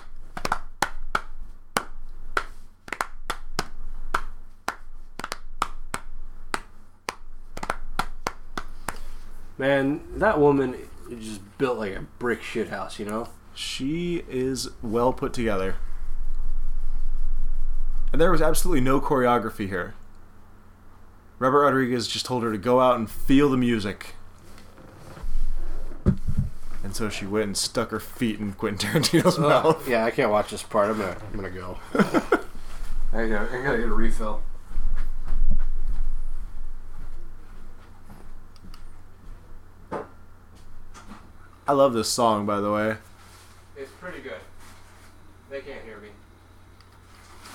Man, that woman is just built like a brick shithouse, you know? She is well put together. And there was absolutely no choreography here. Robert Rodriguez just told her to go out and feel the music. And so she went and stuck her feet in Quentin Tarantino's mouth. Yeah, I can't watch this part. I'm gonna go. I gotta get a refill. I love this song, by the way. It's pretty good. They can't hear me.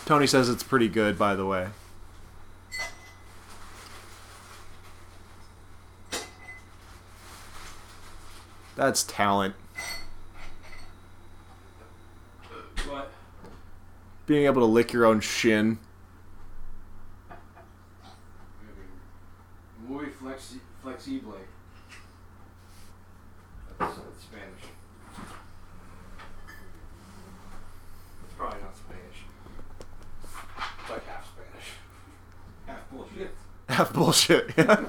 Tony says it's pretty good, by the way. That's talent. What? Being able to lick your own shin. Muy flexible. That's Spanish. It's probably not Spanish. It's like half Spanish. half bullshit. Yeah.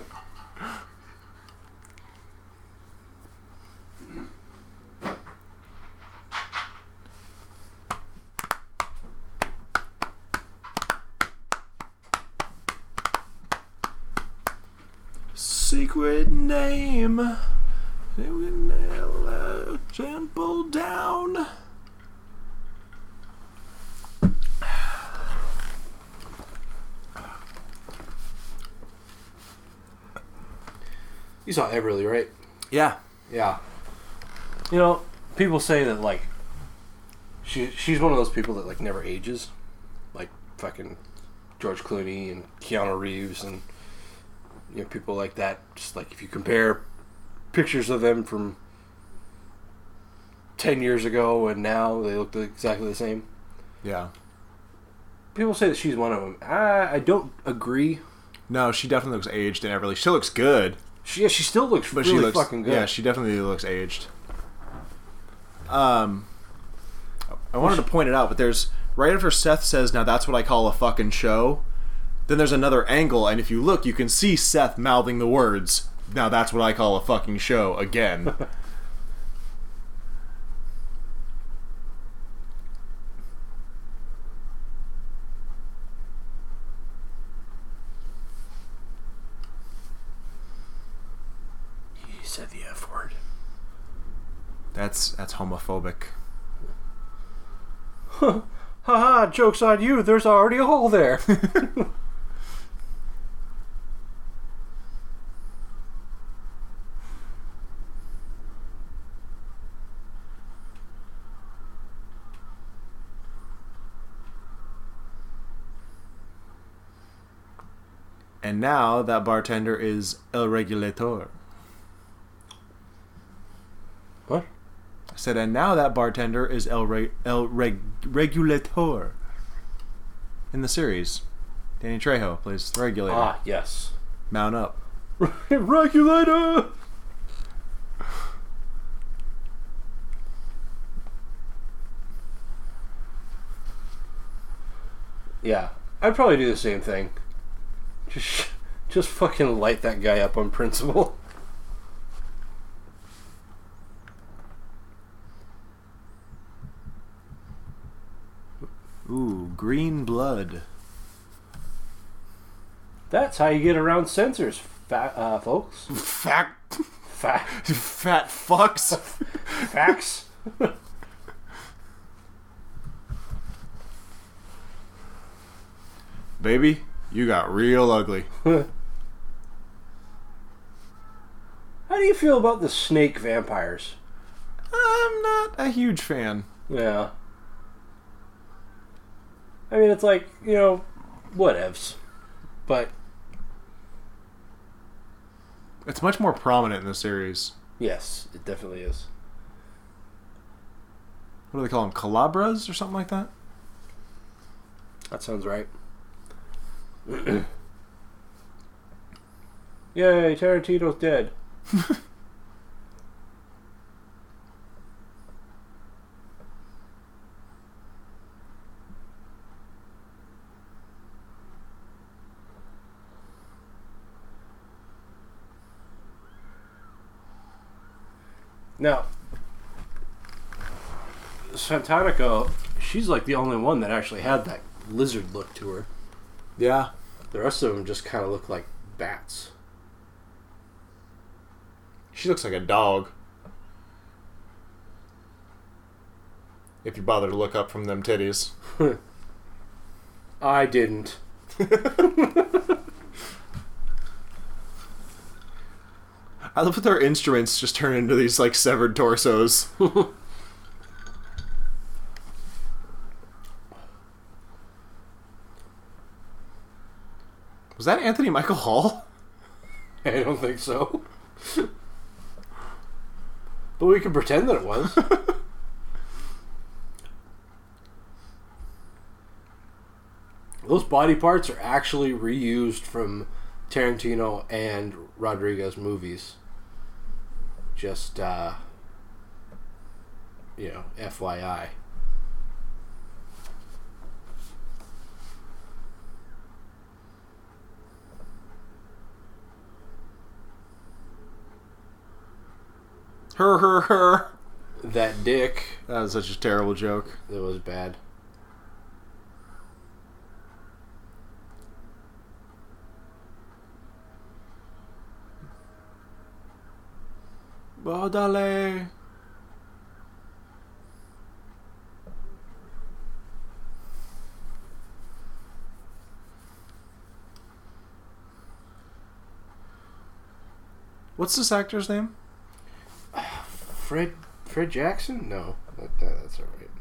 Secret name. Temple down. You saw Everly, right? Yeah. Yeah. You know, people say that, like, she's one of those people that, like, never ages. Like, fucking George Clooney and Keanu Reeves and, you know, people like that. Just, like, if you compare pictures of them from 10 years ago and now, they look exactly the same. Yeah. People say that she's one of them. I don't agree. No, she definitely looks aged and Everly. She looks good. She still looks really fucking good. Yeah, she definitely looks aged. I wanted to point it out, but there's... Right after Seth says, now that's what I call a fucking show, then there's another angle, and if you look, you can see Seth mouthing the words, now that's what I call a fucking show, again. Said the F word. That's homophobic. Ha ha! Joke's on you. There's already a hole there. And now that bartender is El Regulator. What? I said, and now that bartender is El Regulator. In the series, Danny Trejo plays the Regulator. Ah, yes. Mount up. Regulator! Yeah, I'd probably do the same thing. Just fucking light that guy up on principle. Ooh, green blood. That's how you get around censors, folks. Fat fucks. Facts. Baby, you got real ugly. How do you feel about the snake vampires? I'm not a huge fan. Yeah. I mean, it's like, you know, whatevs, but... It's much more prominent in the series. Yes, it definitely is. What do they call them? Calabras or something like that? That sounds right. Yay, Tarantino's dead. Now, Santanico, she's like the only one that actually had that lizard look to her. Yeah. The rest of them just kind of look like bats. She looks like a dog. If you bother to look up from them titties. I didn't. I love that their instruments just turn into these, like, severed torsos. Was that Anthony Michael Hall? I don't think so. But we can pretend that it was. Those body parts are actually reused from Tarantino and Rodriguez movies. Just, you know, FYI. That dick. That was such a terrible joke. It was bad. Baudelaire. What's this actor's name? Fred Jackson? No, that's all right.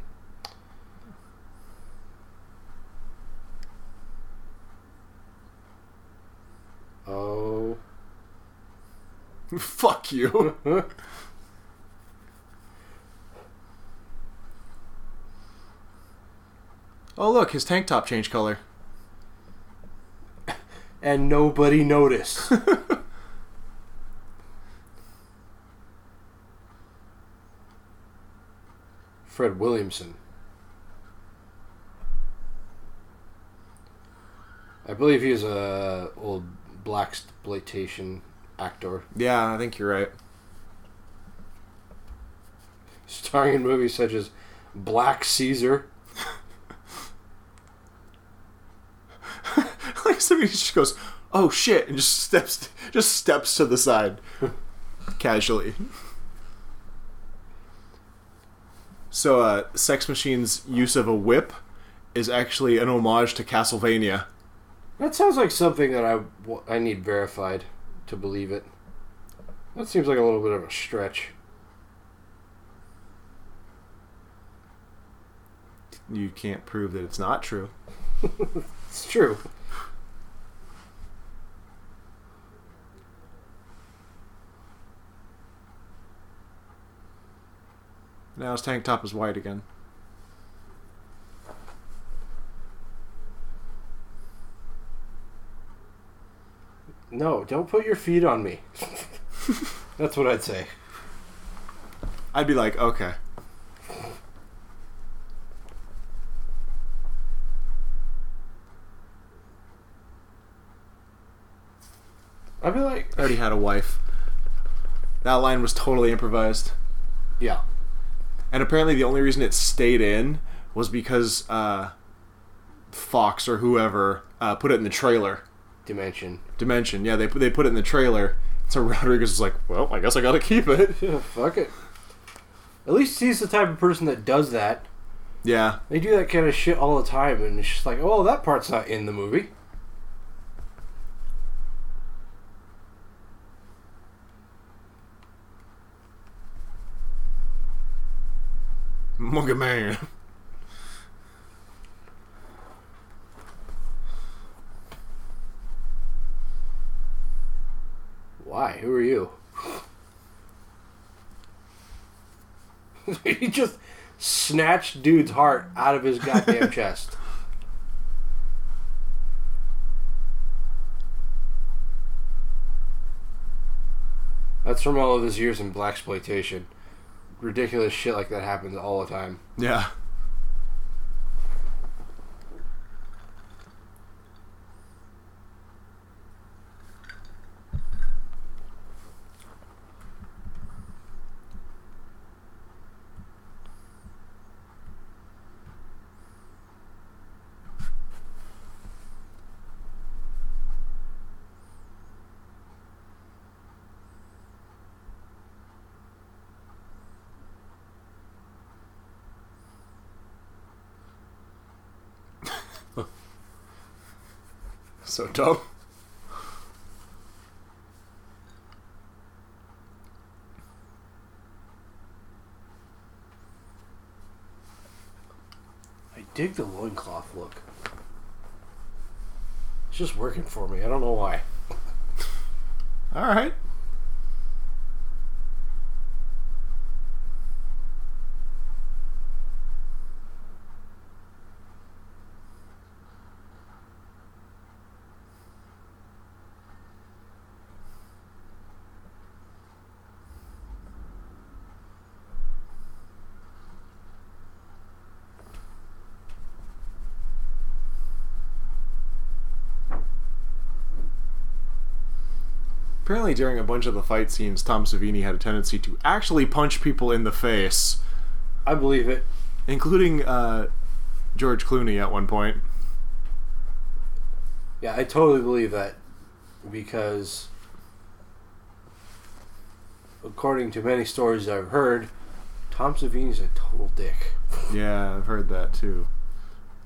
Oh. Fuck you. Oh, look, his tank top changed color. And nobody noticed. Fred Williamson. I believe he's a old Blaxploitation actor. Yeah, I think you're right. Starring in movies such as Black Caesar. Like somebody just goes, "Oh shit," and just steps to the side casually. So, Sex Machine's use of a whip is actually an homage to Castlevania. That sounds like something that I need verified to believe it. That seems like a little bit of a stretch. You can't prove that it's not true. It's true. Now his tank top is white again. No, don't put your feet on me. That's what I'd say. I'd be like, okay. I'd be like... I already had a wife. That line was totally improvised. Yeah. And apparently the only reason it stayed in was because Fox or whoever put it in the trailer. Dimension. Yeah, they put it in the trailer. So Rodriguez was like, well, I guess I gotta keep it. Yeah, fuck it. At least he's the type of person that does that. Yeah. They do that kind of shit all the time. And it's just like, oh, that part's not in the movie. Monkey man. Why? Who are you? He just snatched dude's heart out of his goddamn chest. That's from all of his years in Blaxploitation. Ridiculous shit like that happens all the time. Yeah. So dumb. I dig the loincloth look. It's just working for me. I don't know why. All right. Apparently during a bunch of the fight scenes, Tom Savini had a tendency to actually punch people in the face. I believe it. Including George Clooney at one point. Yeah, I totally believe that, because according to many stories I've heard, Tom Savini's a total dick. Yeah, I've heard that too.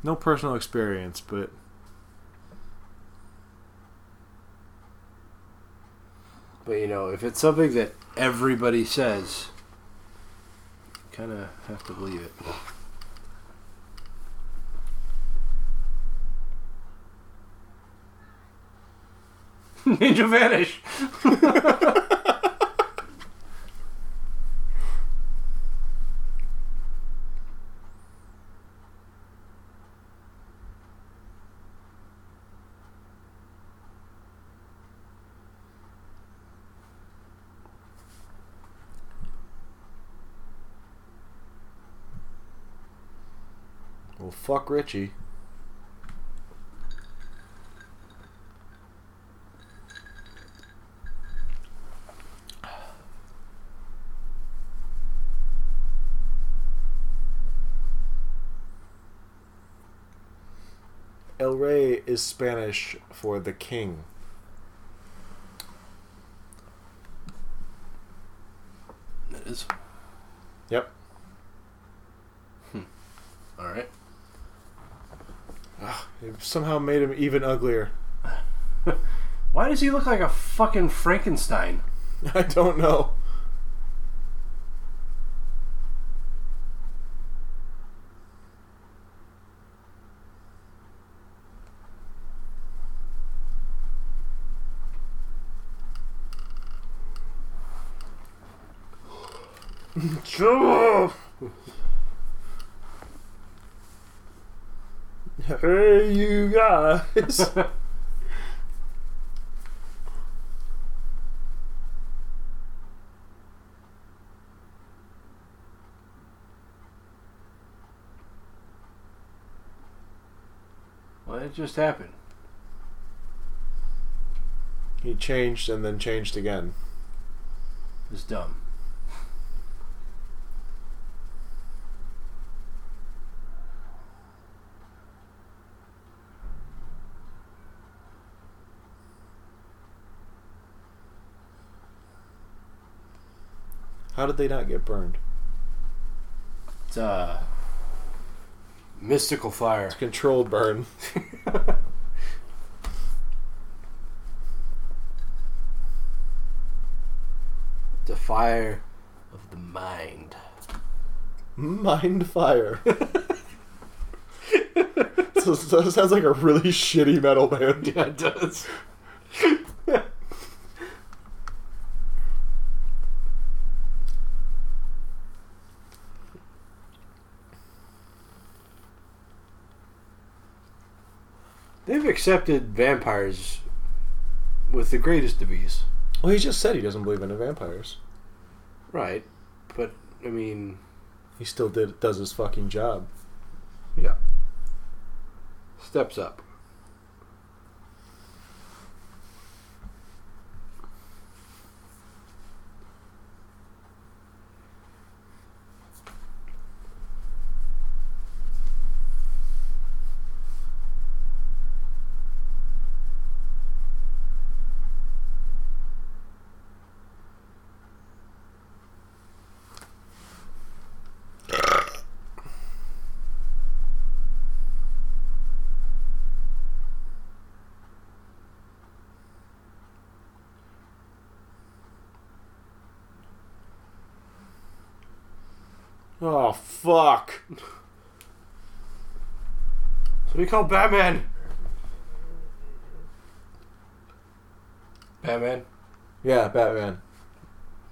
No personal experience, but... But, you know, if it's something that everybody says, you kind of have to believe it. Ninja vanish! Well, fuck Richie. El Rey is Spanish for the king. It is? Yep. Alright. It somehow made him even uglier. Why does he look like a fucking Frankenstein? I don't know. Hey, you guys. Well, it just happened. He changed and then changed again. It's dumb. How did they not get burned? It's mystical fire. It's controlled burn. The fire of the mind. Mind fire. So that sounds like a really shitty metal band. Yeah, it does. They've accepted vampires with the greatest of ease. Well, he just said he doesn't believe in the vampires. Right, but, I mean... He still does his fucking job. Yeah. Steps up. Oh, fuck. So we call Batman. Batman? Yeah, Batman.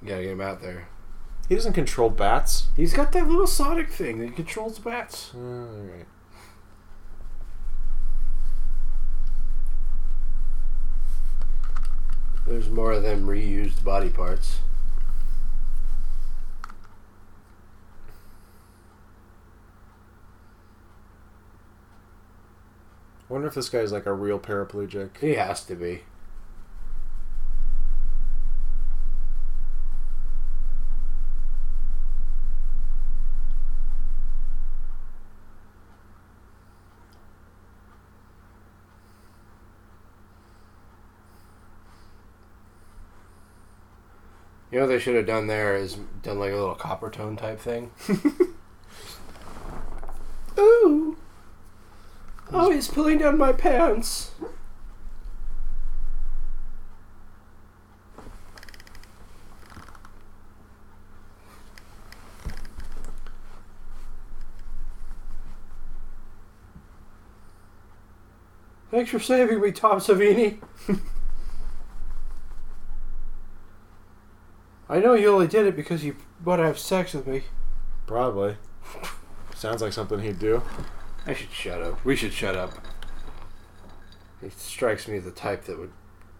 You gotta get him out there. He doesn't control bats. He's got that little sonic thing that controls bats. Alright. There's more of them reused body parts. I wonder if this guy's like a real paraplegic. He has to be. You know what they should have done there is done like a little copper tone type thing. Ooh. Oh, he's pulling down my pants. Thanks for saving me, Tom Savini. I know you only did it because you want to have sex with me. Probably. Sounds like something he'd do. I should shut up. We should shut up. He strikes me as the type that would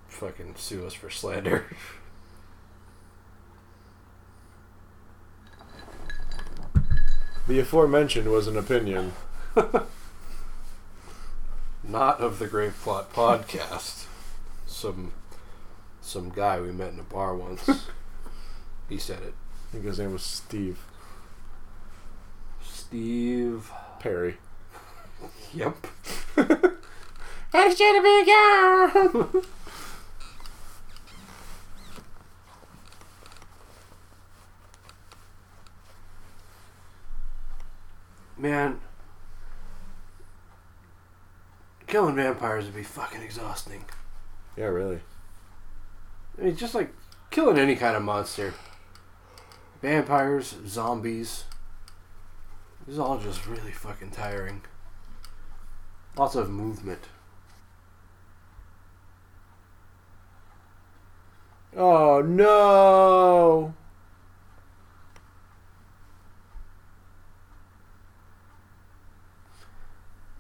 fucking sue us for slander. The aforementioned was an opinion. Not of the Grave Plot Podcast. Some guy we met in a bar once. He said it. I think his name was Steve. Steve Perry. Yep. That's gonna be a girl. Man. Killing vampires would be fucking exhausting. Yeah, really. I mean, just like killing any kind of monster. Vampires, zombies. This is all just really fucking tiring. Lots of movement. Oh, no!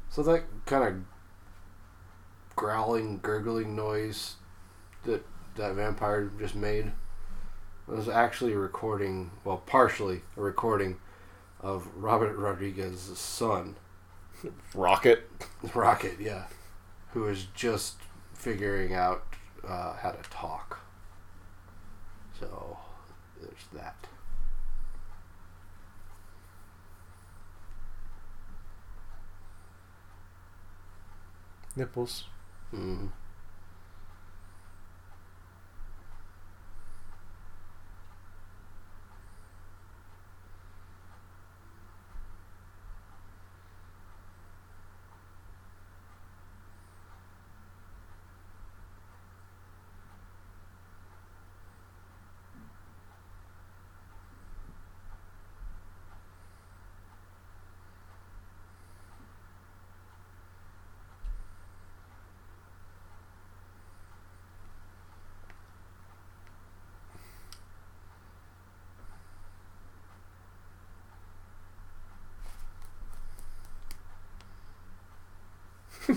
So that kind of growling, gurgling noise that vampire just made was actually partially a recording of Robert Rodriguez's son. Rocket, yeah. Who is just figuring out how to talk. So, there's that. Nipples. Mm-hmm.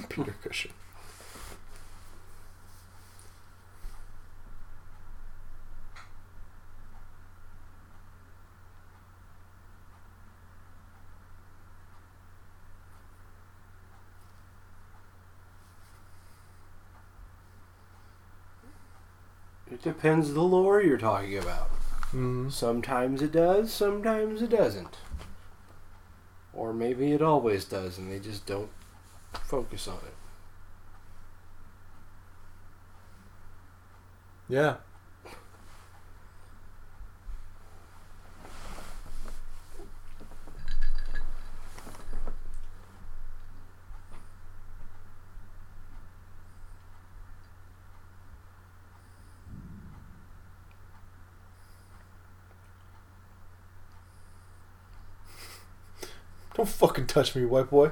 Peter Cushing. It depends the lore you're talking about. Mm-hmm. Sometimes it does, sometimes it doesn't. Or maybe it always does and they just don't focus on it. Yeah. Don't fucking touch me, white boy.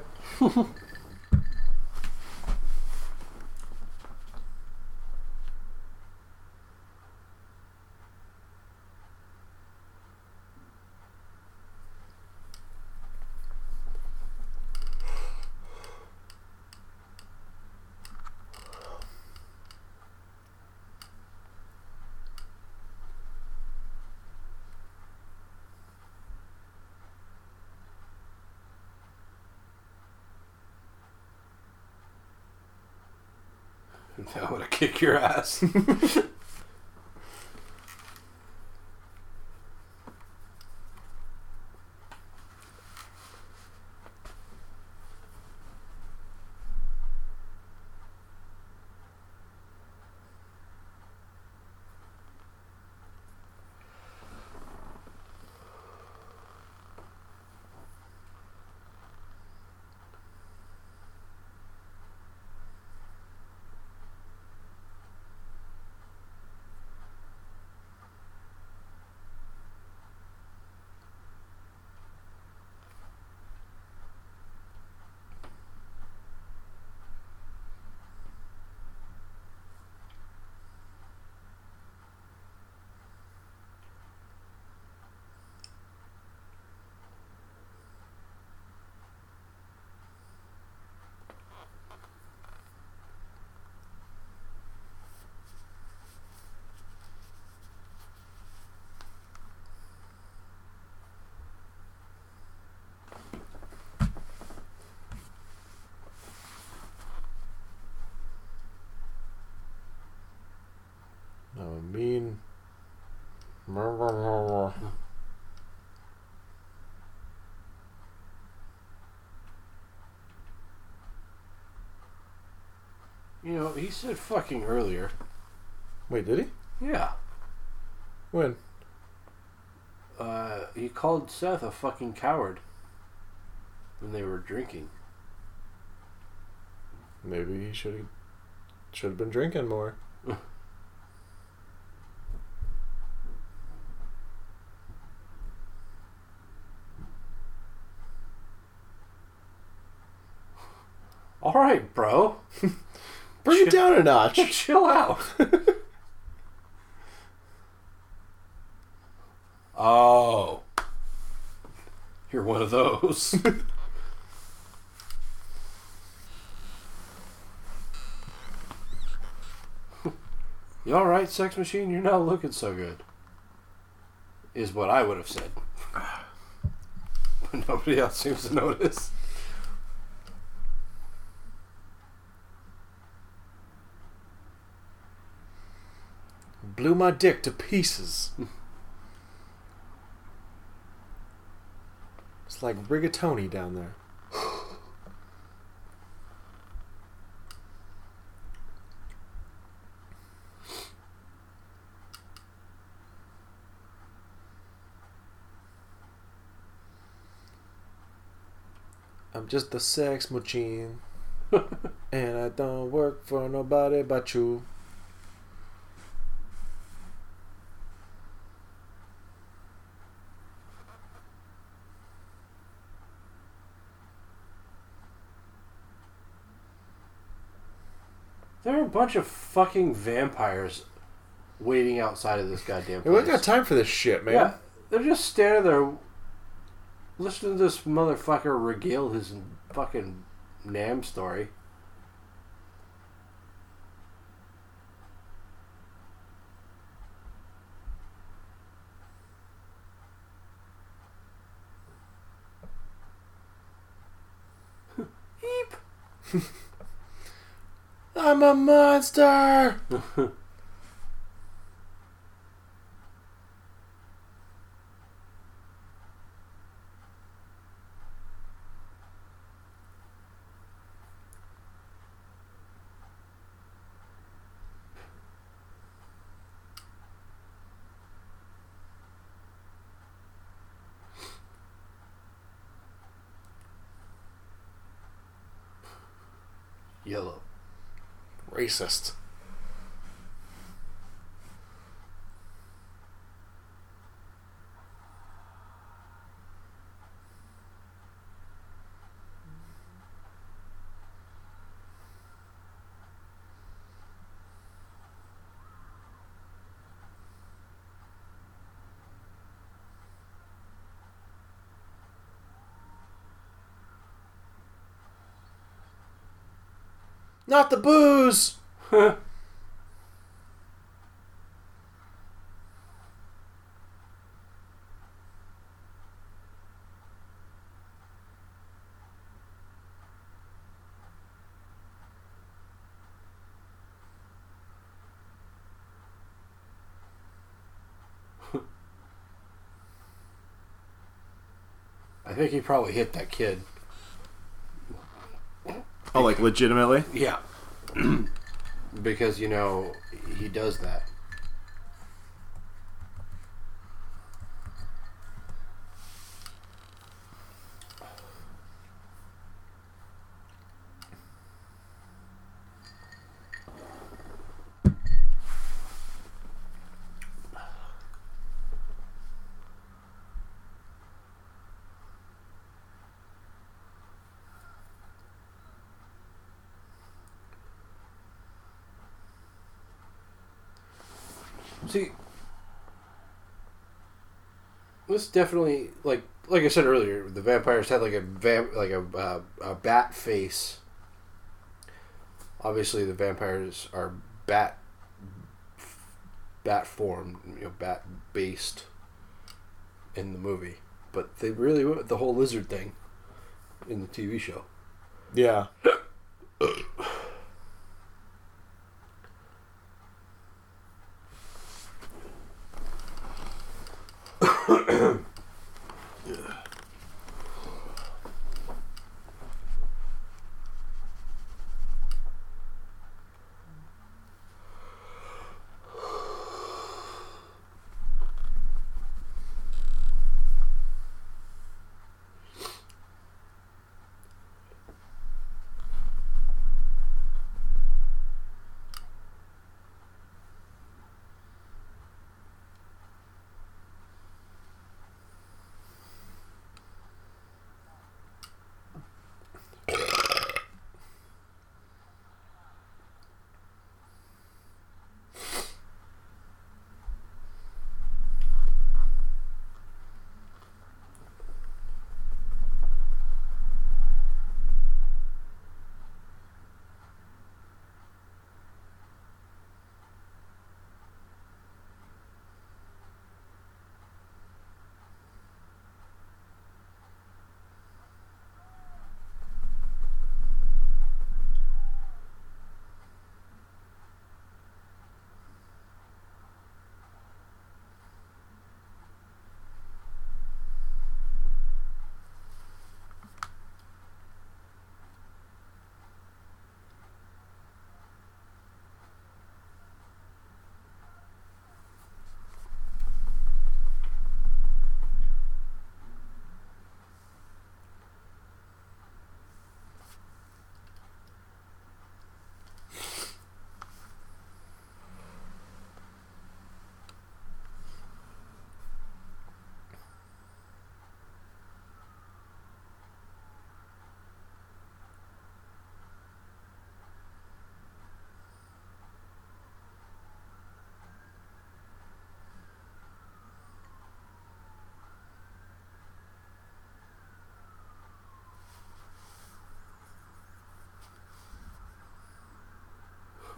I would have kicked your ass. You know, he said fucking earlier. Wait, did he? Yeah. When? He called Seth a fucking coward when they were drinking. Maybe he should have been drinking more. All right, bro. Bring it down a notch. Chill out. Oh. You're one of those. You all right, sex machine? You're not looking so good. Is what I would have said. But nobody else seems to notice. Blew my dick to pieces. It's like rigatoni down there. I'm just a sex machine. And I don't work for nobody but you. There are a bunch of fucking vampires waiting outside of this goddamn place. We ain't got time for this shit, man. Yeah, they're just standing there listening to this motherfucker regale his fucking Nam story. Eep! I'm a monster! Yellow. Racist. Not the booze! I think he probably hit that kid. Oh, like legitimately? Yeah. Because, you know, he does that. See, this definitely, like I said earlier, the vampires had a bat face. Obviously, the vampires are bat formed, you know, bat based in the movie, but they really went with the whole lizard thing in the TV show. Yeah.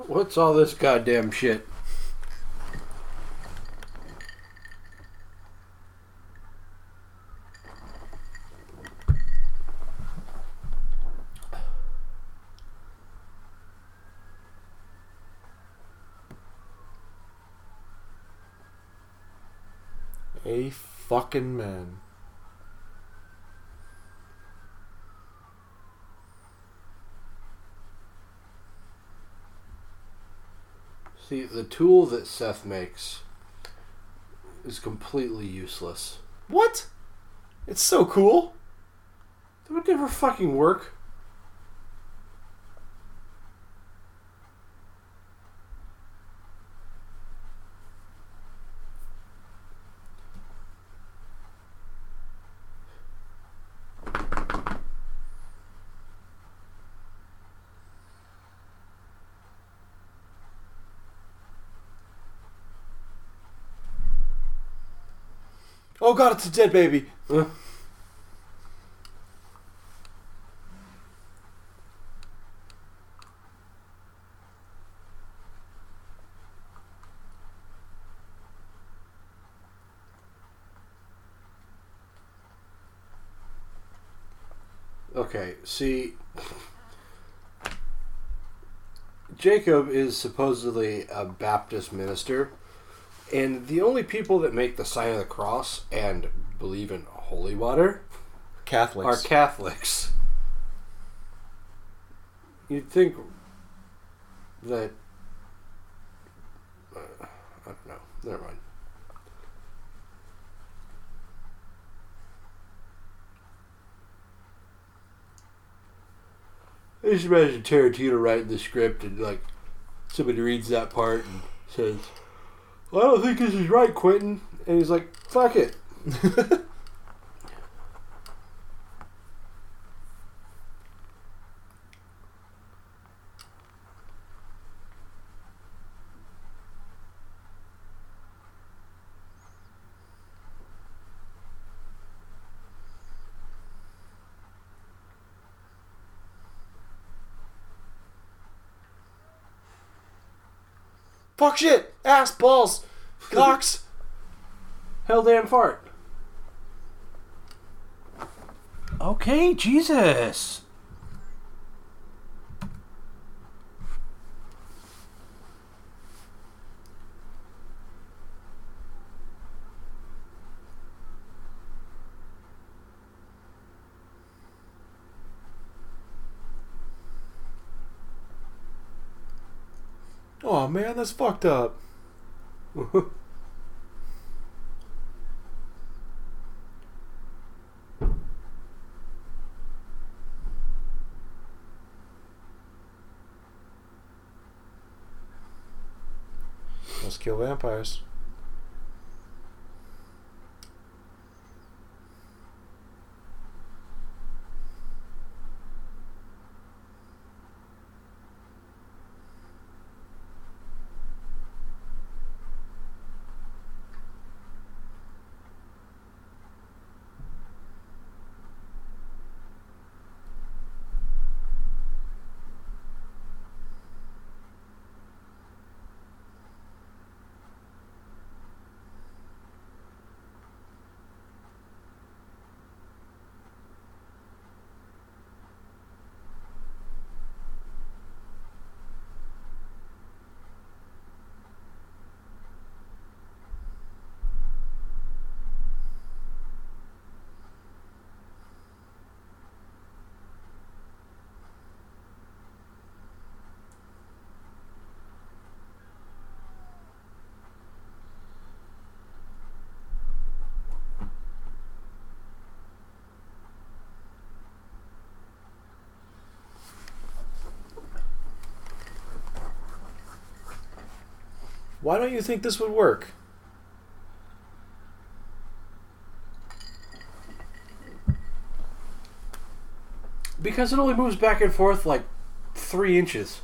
What's all this goddamn shit? A fucking man. See, the tool that Seth makes is completely useless. What? It's so cool. That would never fucking work. Oh god, it's a dead baby. Okay, see, Jacob is supposedly a Baptist minister. And the only people that make the sign of the cross and believe in holy water Catholics. Are Catholics. You'd think that... I don't know. Never mind. I just imagine Tarantino writing the script and like somebody reads that part and says... Well, I don't think this is right, Quentin. And he's like, fuck it. Fuck shit! Ass, balls, cocks, hell damn fart. Okay, Jesus. Oh man, that's fucked up. Let's kill vampires. Why don't you think this would work? Because it only moves back and forth like 3 inches.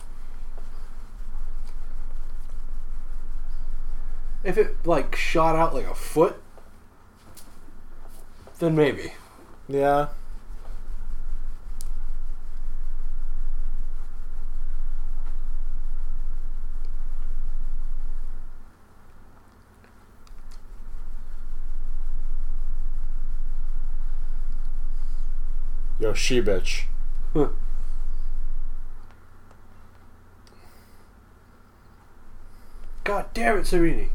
If it like shot out like a foot, then maybe. Yeah. Yo, she bitch. Huh. God damn it, Savini.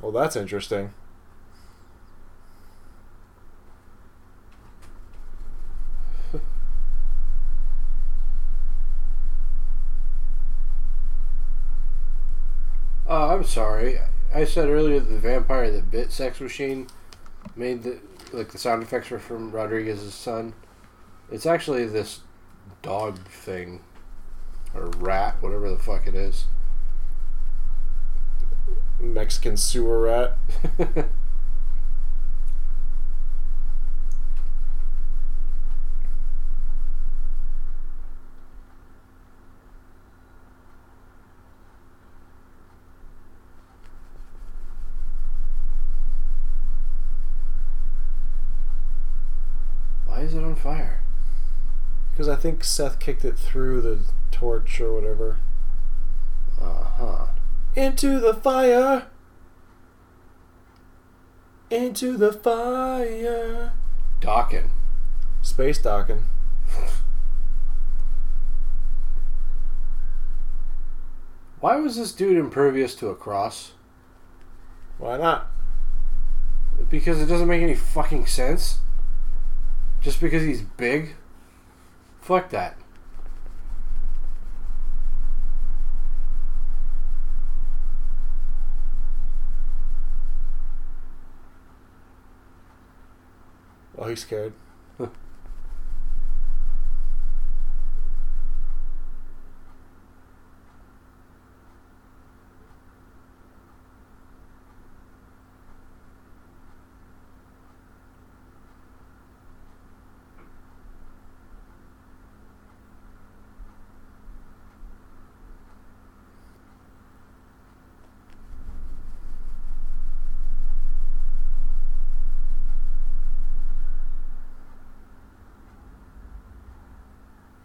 Well, that's interesting. I'm sorry. I said earlier that the vampire that bit Sex Machine made the sound effects were from Rodriguez's son. It's actually this dog thing or rat, whatever the fuck it is. Mexican sewer rat. Why is it on fire? Because I think Seth kicked it through the torch or whatever. Uh-huh. Into the fire. Into the fire. Docking. Space docking. Why was this dude impervious to a cross? Why not? Because it doesn't make any fucking sense. Just because he's big? Fuck that. Oh, he's scared. Huh.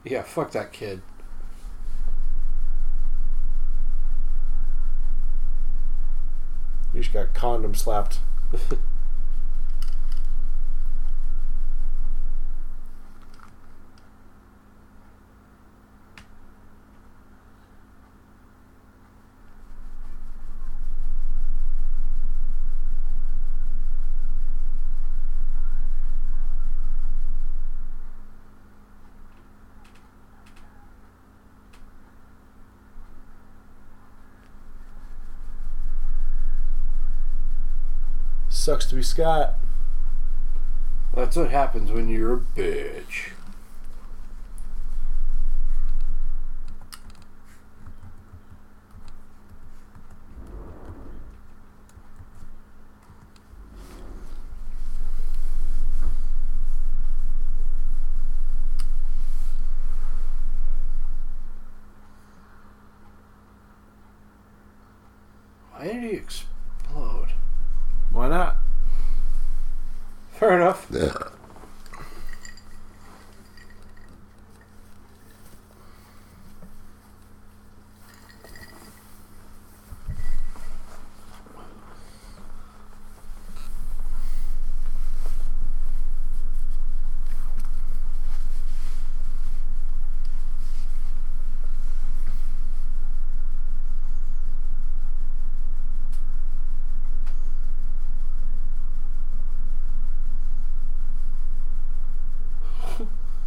Yeah, fuck that kid. You just got condom slapped. Sucks to be Scott. That's what happens when you're a bitch. Why did he explode? Why not? Fair enough. Yeah.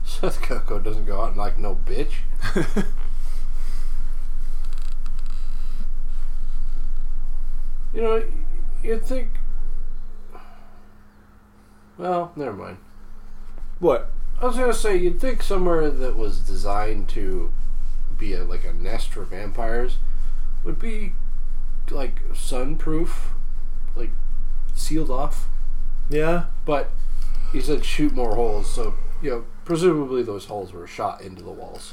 Seth Coco doesn't go out and like no bitch. You know, you'd think... Well, never mind. What? I was going to say, you'd think somewhere that was designed to be a nest for vampires would be like sunproof, like sealed off. Yeah. But he said shoot more holes, so, you know, presumably those holes were shot into the walls.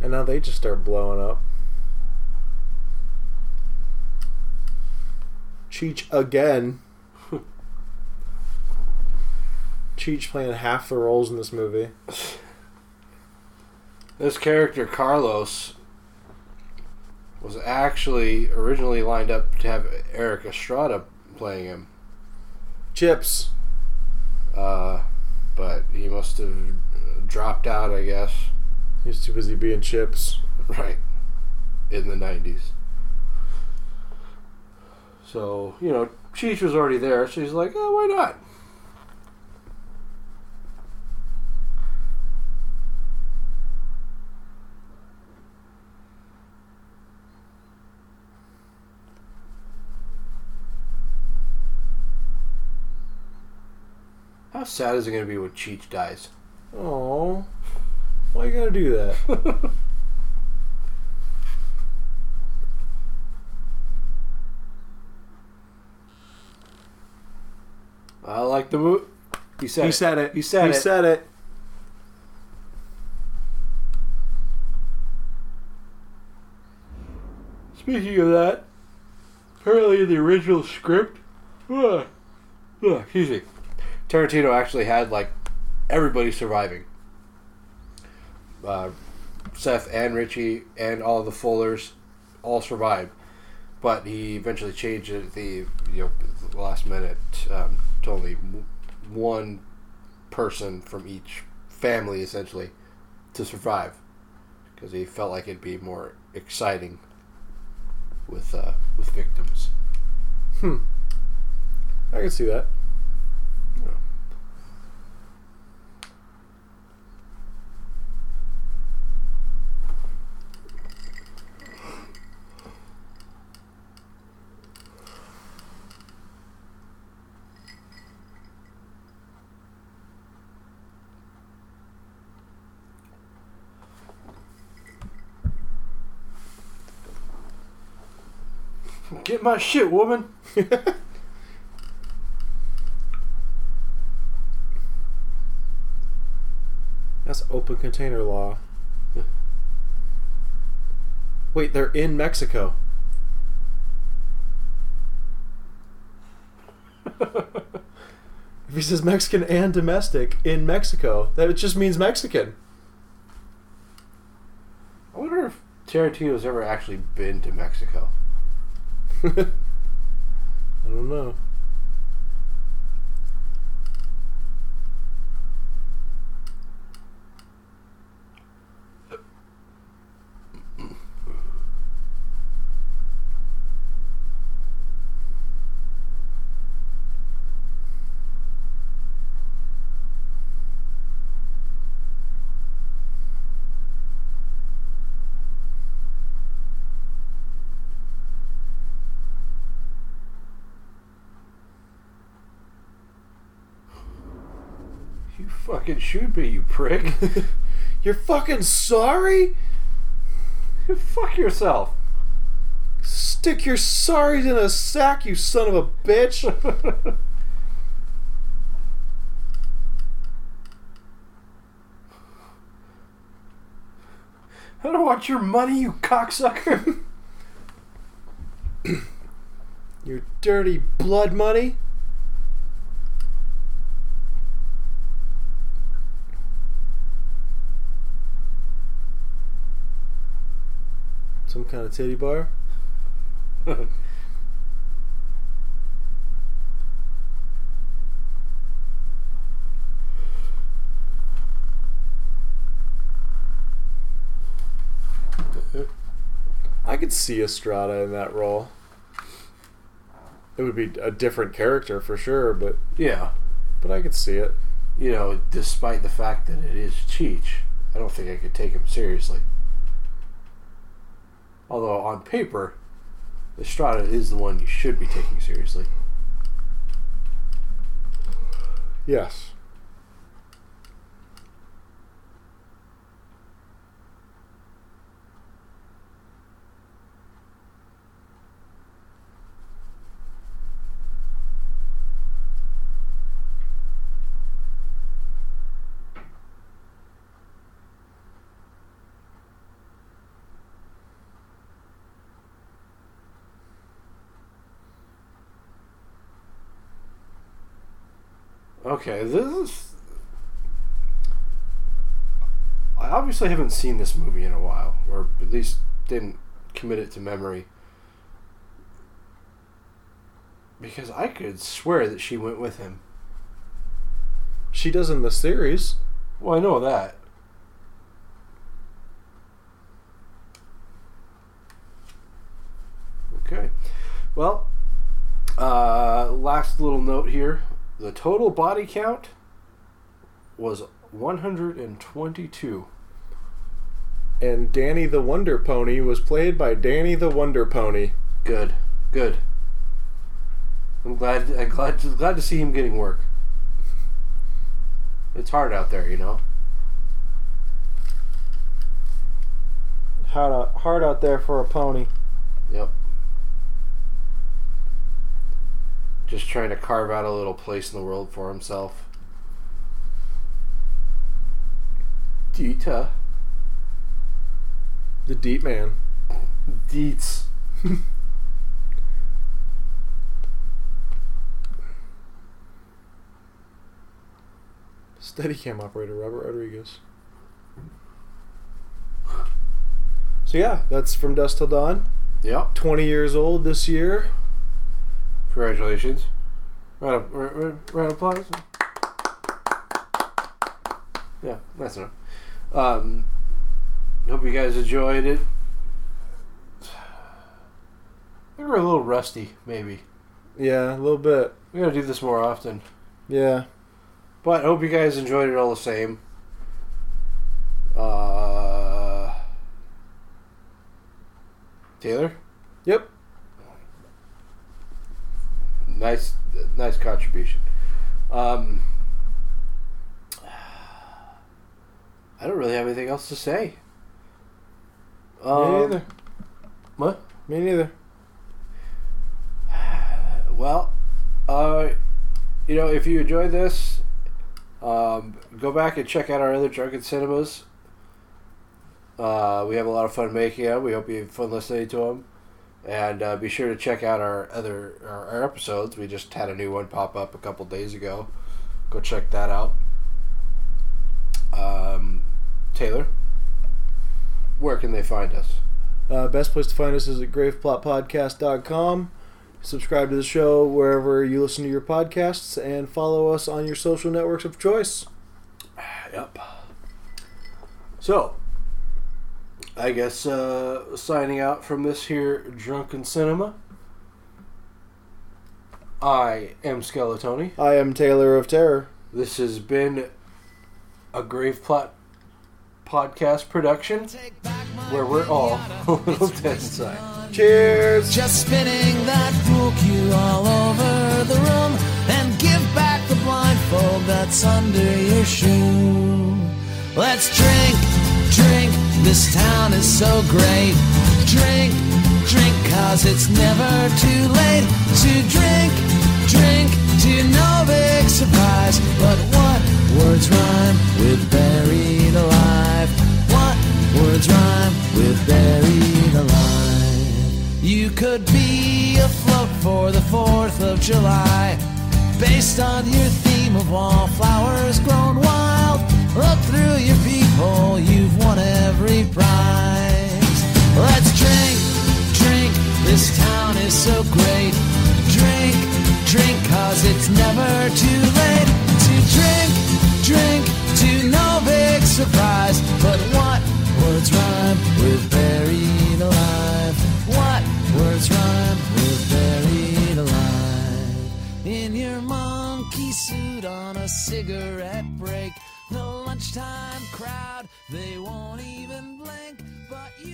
And now they just start blowing up. Cheech again. Cheech playing half the roles in this movie. This character, Carlos, was actually originally lined up to have Eric Estrada playing him. Chips. But he must have dropped out, I guess. He was too busy being Chips. Right. In the 90s. So, you know, Cheech was already there, so he's like, oh, why not? How sad is it going to be when Cheech dies? Aww. Why you gotta do that? I like the movie. He said it. Speaking of that, apparently in the original script, excuse me, Tarantino actually had, like, everybody surviving. Seth and Richie and all the Fullers all survived, but he eventually changed it at the last minute to only one person from each family essentially to survive, because he felt like it'd be more exciting with victims. I can see that. Yeah. Get my shit, woman. That's open container law. Wait, they're in Mexico. If he says Mexican and domestic in Mexico, that just means Mexican. I wonder if Tarantino's ever actually been to Mexico. I don't know. Fucking shoot me, you prick. You're fucking sorry? Fuck yourself. Stick your sorries in a sack, you son of a bitch. I don't want your money, you cocksucker. Your dirty blood money. Some kind of titty bar. I could see Estrada in that role. It would be a different character for sure, but yeah, but I could see it. You know, despite the fact that it is Cheech, I don't think I could take him seriously. Although, on paper, Estrada is the one you should be taking seriously. Yes. Okay, this is... I obviously haven't seen this movie in a while, or at least didn't commit it to memory. Because I could swear that she went with him. She does in the series. Well, I know that. Okay. Well, last little note here. The total body count was 122. And Danny the Wonder Pony was played by Danny the Wonder Pony. Good, good. I'm glad to see him getting work. It's hard out there, you know. Hard out there for a pony. Yep. Just trying to carve out a little place in the world for himself. Dita. The Deep Man. Deets. Steadicam operator, Robert Rodriguez. So yeah, that's From Dusk Till Dawn. Yep. 20 years old this year. Congratulations. Round of applause. Yeah, that's enough. Hope you guys enjoyed it. We were a little rusty, maybe. Yeah, a little bit. We gotta do this more often. Yeah. But hope you guys enjoyed it all the same. Taylor? Yep. Nice contribution. I don't really have anything else to say. Me neither. What? Me neither. Well, if you enjoyed this, go back and check out our other Drunken Cinemas. We have a lot of fun making them. We hope you have fun listening to them. And be sure to check out our episodes. We just had a new one pop up a couple days ago. Go check that out. Taylor, where can they find us? Best place to find us is at gravepodcast.com. Subscribe to the show wherever you listen to your podcasts and follow us on your social networks of choice. Yep. So... I guess signing out from this here Drunken Cinema. I am Skeletony. I am Taylor of Terror. This has been a Graveplot podcast production where we're all a little dead inside. Cheers! Just spinning that pool cue all over the room and give back the blindfold that's under your shoe. Let's drink. This town is so great. Drink, cause it's never too late to drink, to no big surprise. But what words rhyme with buried alive? What words rhyme with buried alive? You could be afloat for the 4th of July, based on your theme of wallflowers grown wild. Look through your peephole, you've won every prize. Let's drink, this town is so great. Drink, cause it's never too late to drink, to no big surprise. But what words rhyme with buried alive? What words rhyme with buried alive? In your monkey suit on a cigarette break, the lunchtime crowd, they won't even blink, but you